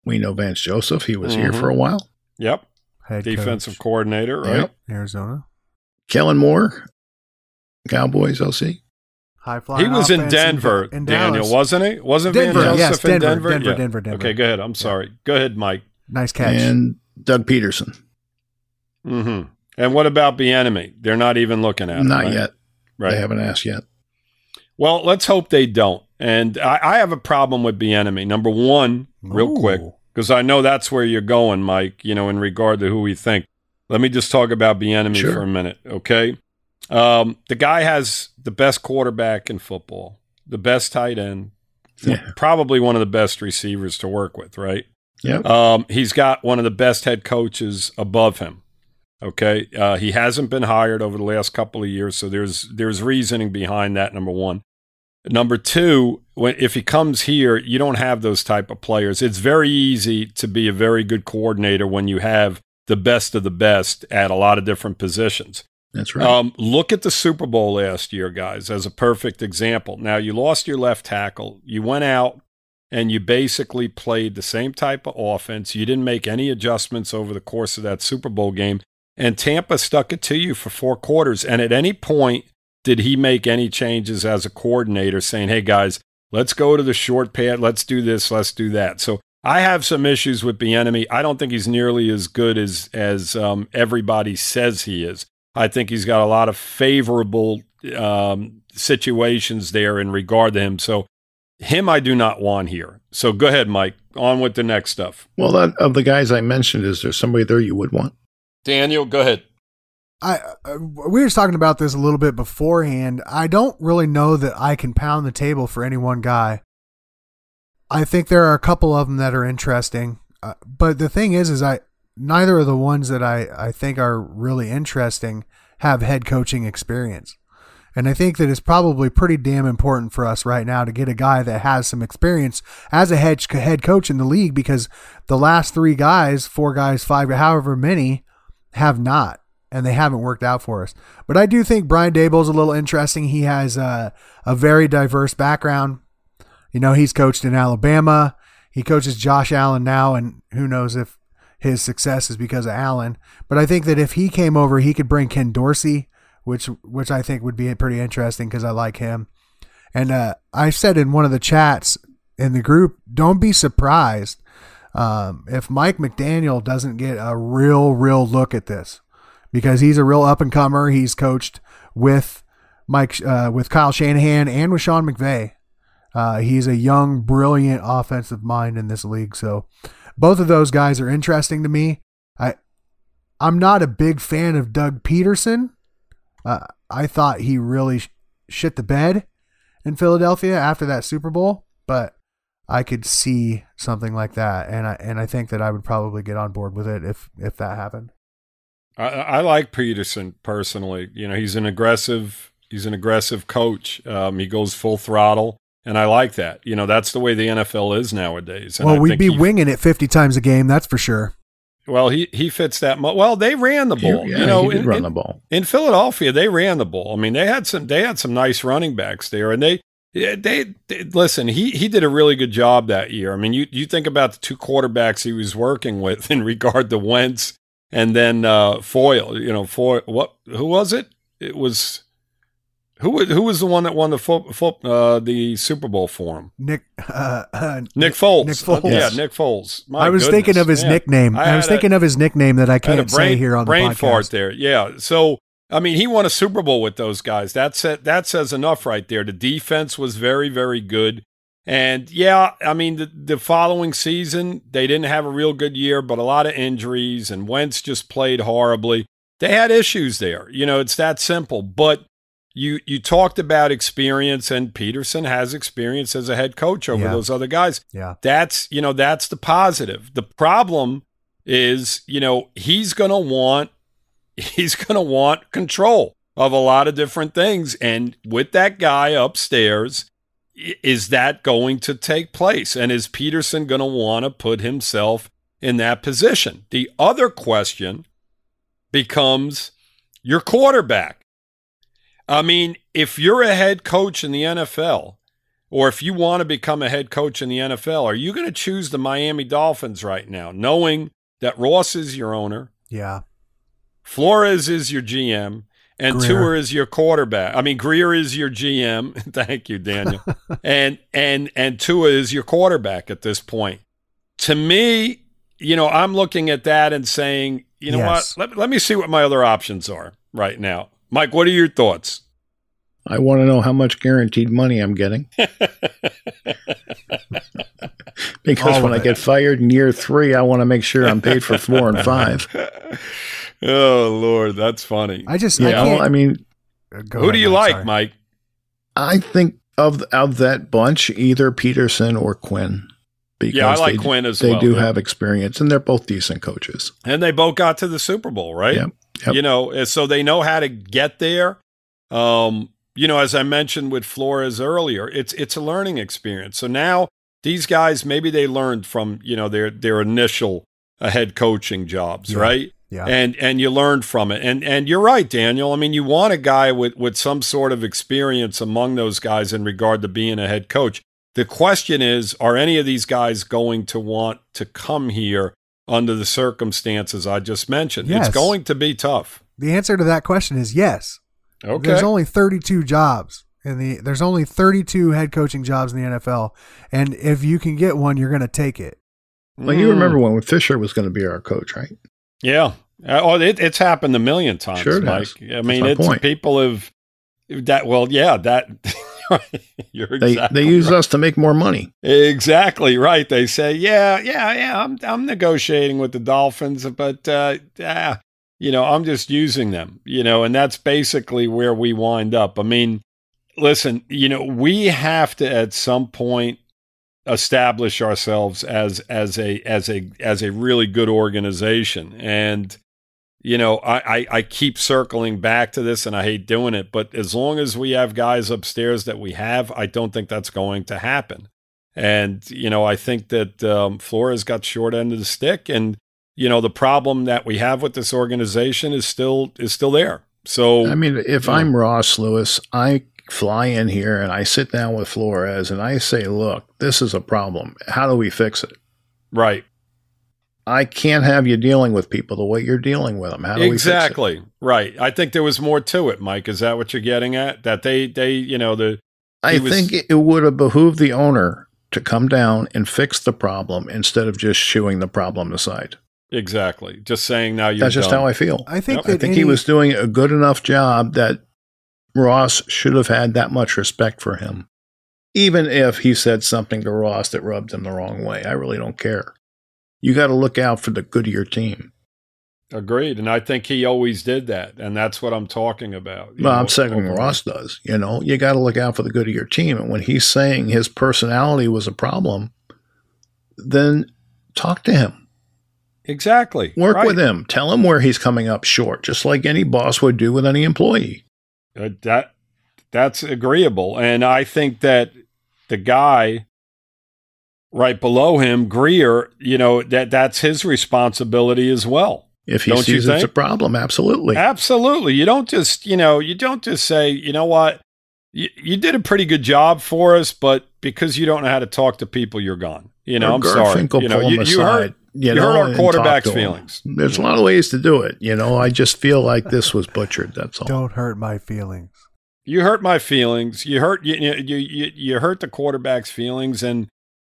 We know Vance Joseph. He was here for a while. Yep. Head defensive coach. Coordinator, right? Yep. Arizona. Kellen Moore. Cowboys, OC. He was in Denver, Daniel, wasn't he? Wasn't Vance Joseph in Denver? Denver. Okay, go ahead. I'm sorry. Go ahead, Mike. Nice catch. And Doug Peterson. Mm-hmm. And what about Bieniemy? They're not even looking at him. Not yet. Right. They haven't asked yet. Well, let's hope they don't. And I have a problem with Bieniemy. Number one, real quick, because I know that's where you're going, Mike, you know, in regard to who we think. Let me just talk about Bieniemy for a minute, okay? The guy has the best quarterback in football, the best tight end, probably one of the best receivers to work with, right? Yeah. He's got one of the best head coaches above him. Okay. He hasn't been hired over the last couple of years, so there's reasoning behind that. Number one. Number two, if he comes here, you don't have those type of players. It's very easy to be a very good coordinator when you have the best of the best at a lot of different positions. That's right. Look at the Super Bowl last year, guys, as a perfect example. Now, you lost your left tackle. You went out and you basically played the same type of offense. You didn't make any adjustments over the course of that Super Bowl game. And Tampa stuck it to you for four quarters. And at any point, did he make any changes as a coordinator saying, hey, guys, let's go to the short pad. Let's do this. Let's do that. So I have some issues with Bieniemy. I don't think he's nearly as good as everybody says he is. I think he's got a lot of favorable situations there in regard to him. So him I do not want here. So go ahead, Mike. On with the next stuff. Well, of the guys I mentioned, is there somebody there you would want? Daniel, go ahead. We were talking about this a little bit beforehand. I don't really know that I can pound the table for any one guy. I think there are a couple of them that are interesting. But the thing is I... Neither of the ones that I think are really interesting have head coaching experience. And I think that it's probably pretty damn important for us right now to get a guy that has some experience as a head coach in the league, because the last three guys, four guys, five, however many, have not, and they haven't worked out for us. But I do think Brian Daboll is a little interesting. He has a very diverse background. You know, he's coached in Alabama. He coaches Josh Allen now, and who knows if his success is because of Allen. But I think that if he came over, he could bring Ken Dorsey, which I think would be pretty interesting because I like him. And I said in one of the chats in the group, don't be surprised if Mike McDaniel doesn't get a real look at this, because he's a real up-and-comer. He's coached with with Kyle Shanahan and with Sean McVay. He's a young, brilliant offensive mind in this league, so... Both of those guys are interesting to me. I'm not a big fan of Doug Peterson. I thought he really shit the bed in Philadelphia after that Super Bowl, but I could see something like that, and I think that I would probably get on board with it if that happened. I like Peterson personally. You know, he's an aggressive coach. He goes full throttle, and I like that. You know, that's the way the NFL is nowadays. And well, we'd be winging it 50 times a game, that's for sure. Well, he fits that. Well, they ran the ball. Yeah, you know, he did run the ball in Philadelphia. They ran the ball. I mean, they had some nice running backs there, and they listen. He did a really good job that year. I mean, you think about the two quarterbacks he was working with in regard to Wentz and then Foyle. You know, who was it? It was who was the one that won the Super Bowl for him? Nick Foles. Nick Foles. Yes. Yeah, Nick Foles. I was thinking of his nickname. I was thinking of his nickname that I can't say here on the podcast. Brain fart there. Yeah. So. I mean, he won a Super Bowl with those guys. That says enough right there. The defense was very, very good. And, yeah, I mean, the following season, they didn't have a real good year, but a lot of injuries, and Wentz just played horribly. They had issues there. You know, it's that simple. But you talked about experience, and Peterson has experience as a head coach over those other guys. Yeah. That's the positive. The problem is, you know, he's going to want control of a lot of different things. And with that guy upstairs, is that going to take place? And is Peterson going to want to put himself in that position? The other question becomes your quarterback. I mean, if you're a head coach in the NFL, or if you want to become a head coach in the NFL, are you going to choose the Miami Dolphins right now, knowing that Ross is your owner? Yeah. Flores is your GM, and Tua is your quarterback. I mean, Greer is your GM. Thank you, Daniel. and Tua is your quarterback at this point. To me, you know, I'm looking at that and saying, you know what? Let me see what my other options are right now. Mike, what are your thoughts? I want to know how much guaranteed money I'm getting. Because when I get fired in year 3, I want to make sure I'm paid for 4 and 5. Oh, Lord, that's funny. Who do you like, Mike? I think of that bunch, either Peterson or Quinn. Yeah, I like Quinn as well. They do have experience, and they're both decent coaches. And they both got to the Super Bowl, right? Yeah. Yep. You know, so they know how to get there. You know, as I mentioned with Flores earlier, it's a learning experience. So now these guys, maybe they learned from, you know, their initial head coaching jobs, right? Yeah. And you learned from it. And you're right, Daniel. I mean, you want a guy with some sort of experience among those guys in regard to being a head coach. The question is, are any of these guys going to want to come here under the circumstances I just mentioned? Yes. It's going to be tough. The answer to that question is yes. Okay. There's only 32 jobs. There's only 32 head coaching jobs in the NFL. And if you can get one, you're going to take it. Well, you remember when Fisher was going to be our coach, right? Yeah. It's happened a million times, sure, Mike. I mean, people have that. Well, yeah, that you're exactly they use us to make more money. Exactly right. They say, yeah. I'm negotiating with the Dolphins, but you know, I'm just using them. You know, and that's basically where we wind up. I mean, listen, you know, we have to at some point establish ourselves as a really good organization. And, you know, I keep circling back to this, and I hate doing it, but as long as we have guys upstairs that we have, I don't think that's going to happen. And, you know, I think that Flores got short end of the stick, and, you know, the problem that we have with this organization is still there. So, I mean, if I'm Ross Lewis, I fly in here and I sit down with Flores and I say, look, this is a problem. How do we fix it? Right. I can't have you dealing with people the way you're dealing with them. How do we fix it? Exactly. Right. I think there was more to it, Mike. Is that what you're getting at? That they you know, I think it would have behooved the owner to come down and fix the problem instead of just shooing the problem aside. Exactly. Just saying now you're That's just done. How I feel. I think he was doing a good enough job that Ross should have had that much respect for him, even if he said something to Ross that rubbed him the wrong way. I really don't care. You got to look out for the good of your team. Agreed, and I think he always did that, and that's what I'm talking about. Well, I'm saying Ross does. You know, you got to look out for the good of your team, and when he's saying his personality was a problem, then talk to him. Exactly. Work with him. Tell him where he's coming up short, just like any boss would do with any employee. That's agreeable. And I think that the guy right below him, Greer, you know, that's his responsibility as well. If he sees it's a problem, absolutely. Absolutely. You don't just, you don't just say, you know what, you did a pretty good job for us, but because you don't know how to talk to people, you're gone. I'm sorry. You hurt our quarterback's feelings. There's a lot of ways to do it. I just feel like this was butchered. That's all. Don't hurt my feelings. You hurt my feelings. You hurt the quarterback's feelings, and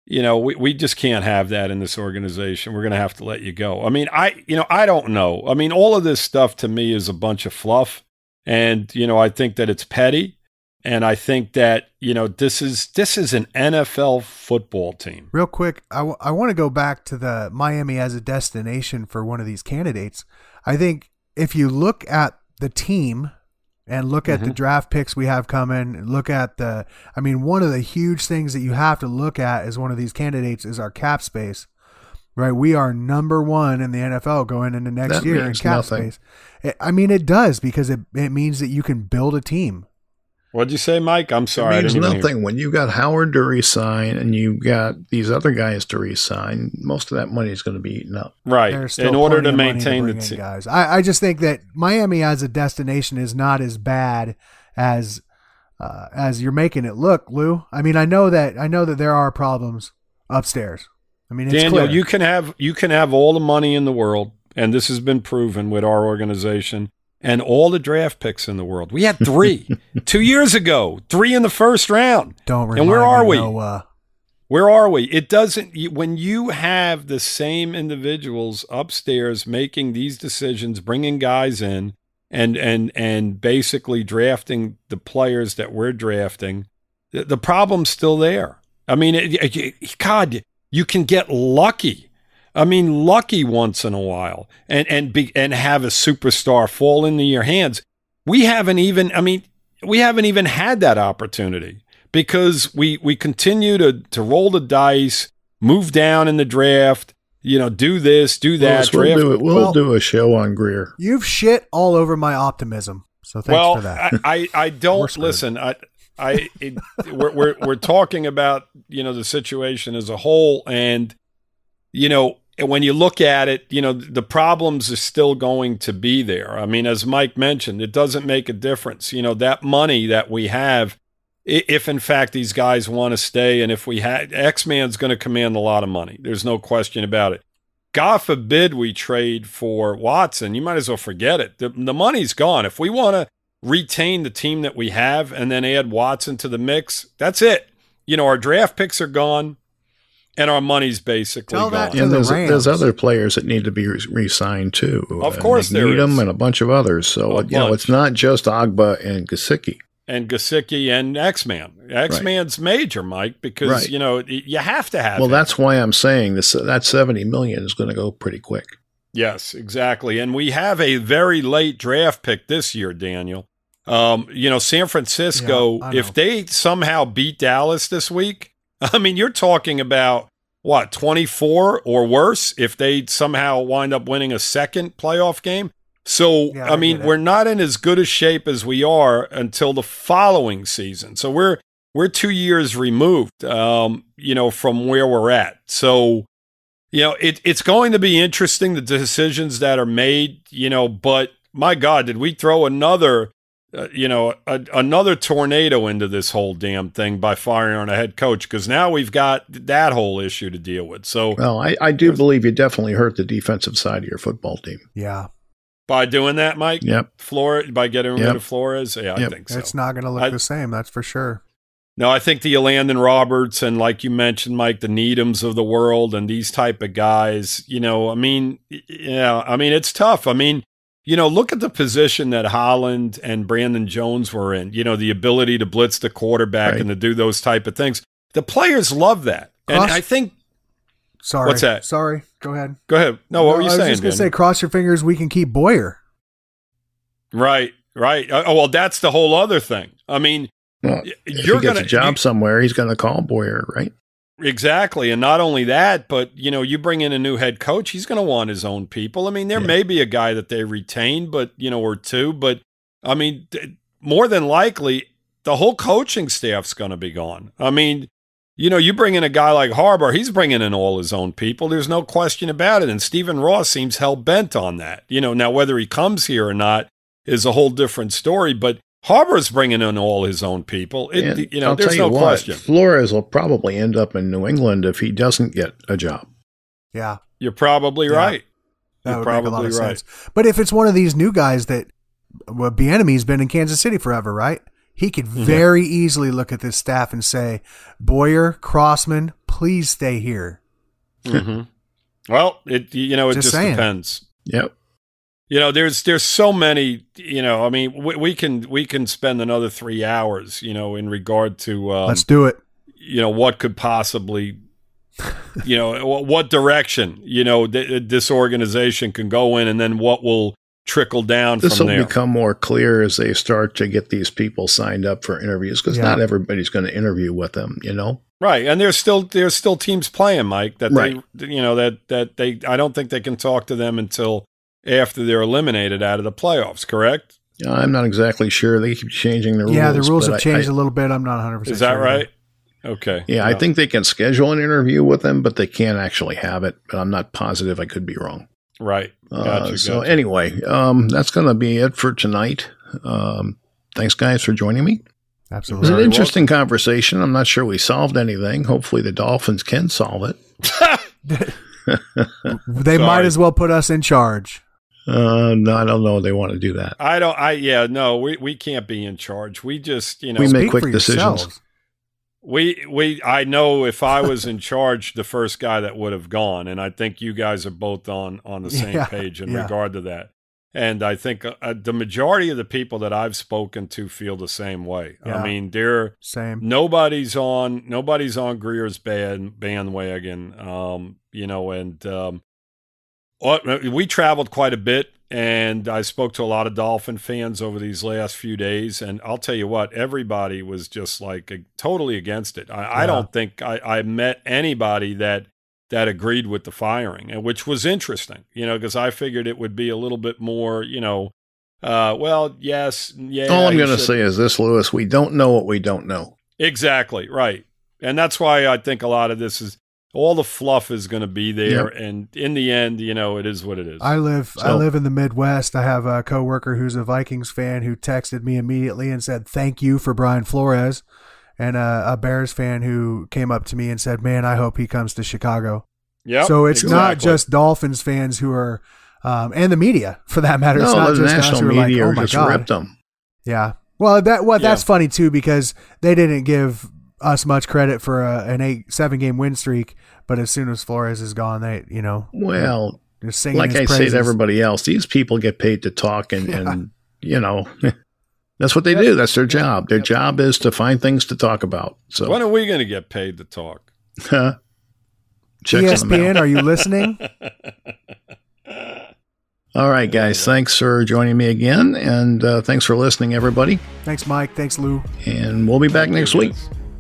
we just can't have that in this organization. We're going to have to let you go. I mean, I don't know. I mean, all of this stuff to me is a bunch of fluff, and I think that it's petty, and I think that this is an NFL football team. Real quick, I want to go back to the Miami as a destination for one of these candidates. I think if you look at the team and look at the draft picks we have coming, look at one of the huge things that you have to look at as one of these candidates is our cap space, right? We are number one in the NFL going into next year in cap space. It does, because it means that you can build a team. What'd you say, Mike? I'm sorry. It means nothing. When you got Howard to resign and you got these other guys to resign, most of that money is going to be eaten up. Right. In order to maintain the team. Guys, I just think that Miami as a destination is not as bad as you're making it look, Lou. I know that there are problems upstairs. It's Daniel, clear. You can have all the money in the world, and this has been proven with our organization. And all the draft picks in the world. We had 3 2 years ago, 3 in the first round. Don't remember. And where are we? Where are we? It doesn't. When you have the same individuals upstairs making these decisions, bringing guys in, and basically drafting the players that we're drafting, the problem's still there. God, you can get lucky. Lucky once in a while and have a superstar fall into your hands. We haven't even had that opportunity, because we continue to roll the dice, move down in the draft, do this, do that. We'll do a show on Greer. You've shit all over my optimism. So thanks for that. I don't listen. We're talking about, the situation as a whole, and, when you look at it, the problems are still going to be there. As Mike mentioned, it doesn't make a difference. That money that we have, if in fact these guys want to stay, and if we had, X-Man's going to command a lot of money. There's no question about it. God forbid we trade for Watson. You might as well forget it. The money's gone. If we want to retain the team that we have and then add Watson to the mix, that's it. Our draft picks are gone. And our money's basically gone. And there's other players that need to be re-signed too. Of course there is. Needham and a bunch of others. So, it's not just Agba and Gesicki. And Gesicki and X-Man. X-Man's major, Mike, because, you have to have it. Well, that's why I'm saying this. That $70 million is going to go pretty quick. Yes, exactly. And we have a very late draft pick this year, Daniel. San Francisco, if they somehow beat Dallas this week, you're talking about, 24 or worse if they somehow wind up winning a second playoff game. So, we're not in as good a shape as we are until the following season. So we're 2 years removed, from where we're at. So, it's going to be interesting, the decisions that are made, but my God, did we throw another another tornado into this whole damn thing by firing on a head coach, because now we've got that whole issue to deal with. So, I do believe you definitely hurt the defensive side of your football team. Yeah. By doing that, Mike? Yep. By getting rid of Flores? Yeah, I think so. It's not going to look the same, that's for sure. No, I think the Landon Roberts and, like you mentioned, Mike, the Needhams of the world and these type of guys, it's tough. Look at the position that Holland and Brandon Jones were in, the ability to blitz the quarterback and to do those type of things. The players love that. And I think. Sorry. What's that? Sorry. Go ahead. No, what were you saying? I was just going to say, cross your fingers, we can keep Boyer. Right. Oh, well, that's the whole other thing. If he gets a job somewhere, he's going to call Boyer, right? Exactly. And not only that, but, you know, you bring in a new head coach, he's going to want his own people. I mean, there may be a guy that they retain, but, you know, or two, but I mean, more than likely, the whole coaching staff's going to be gone. I mean, you know, you bring in a guy like Harbaugh, he's bringing in all his own people. There's no question about it. And Stephen Ross seems hell-bent on that. You know, now whether he comes here or not is a whole different story, but Harbaugh's bringing in all his own people. You know, there's no question. Flores will probably end up in New England if he doesn't get a job. Yeah. You're probably right. That would make a lot of sense. But if it's one of these new guys that, well, Bieniemy's been in Kansas City forever, right? He could very easily look at this staff and say, Boyer, Crossman, please stay here. Well, it just depends. Yep. You know, there's so many, you know, I mean, we can spend another 3 hours, you know, in regard to, let's do it. You know, what could possibly, you know, what direction, you know, this organization can go in, and then what will trickle down from there. This will become more clear as they start to get these people signed up for interviews, because not everybody's going to interview with them, you know? Right. And there's still teams playing, Mike, that they, you know, that they, I don't think they can talk to them until after they're eliminated out of the playoffs, correct? I'm not exactly sure. They keep changing the rules. Yeah, the rules have changed a little bit. I'm not 100% sure. Is that right? Okay. Yeah, no. I think they can schedule an interview with them, but they can't actually have it. But I'm not positive. I could be wrong. Right. Gotcha. Anyway, that's going to be it for tonight. Thanks, guys, for joining me. Absolutely. It was an interesting conversation. I'm not sure we solved anything. Hopefully the Dolphins can solve it. They might as well put us in charge. No, I don't know. They want to do that. We can't be in charge. We just, you know, we make quick decisions. I know if I was in charge, the first guy that would have gone. And I think you guys are both on the same page in regard to that. And I think the majority of the people that I've spoken to feel the same way. Yeah. I mean, nobody's on Greer's bandwagon. You know, and, we traveled quite a bit, and I spoke to a lot of Dolphin fans over these last few days, and I'll tell you what, everybody was just like totally against it. I don't think I met anybody that agreed with the firing, and which was interesting, you know, because I figured it would be a little bit more, you know, all I'm going to say is this, Lewis, we don't know what we don't know. Exactly, right. And that's why I think a lot of this is, all the fluff is going to be there, and in the end, you know, it is what it is. I live in the Midwest. I have a coworker who's a Vikings fan who texted me immediately and said, "Thank you for Brian Flores," and a Bears fan who came up to me and said, "Man, I hope he comes to Chicago." Yeah. So it's not just Dolphins fans who are, and the media for that matter. No, it's not the just national who are media like, just ripped them. Yeah. Well, that's funny too, because they didn't give us much credit for an 7-game win streak, but as soon as Flores is gone, they, you know, well, they're singing like I say to everybody else, these people get paid to talk, and you know, that's what they do. That's their job. Their job is to find things to talk about. So when are we going to get paid to talk? Huh? ESPN, are you listening? All right, guys. Thanks for joining me again, and thanks for listening, everybody. Thanks, Mike. Thanks, Lou. And we'll be back next week.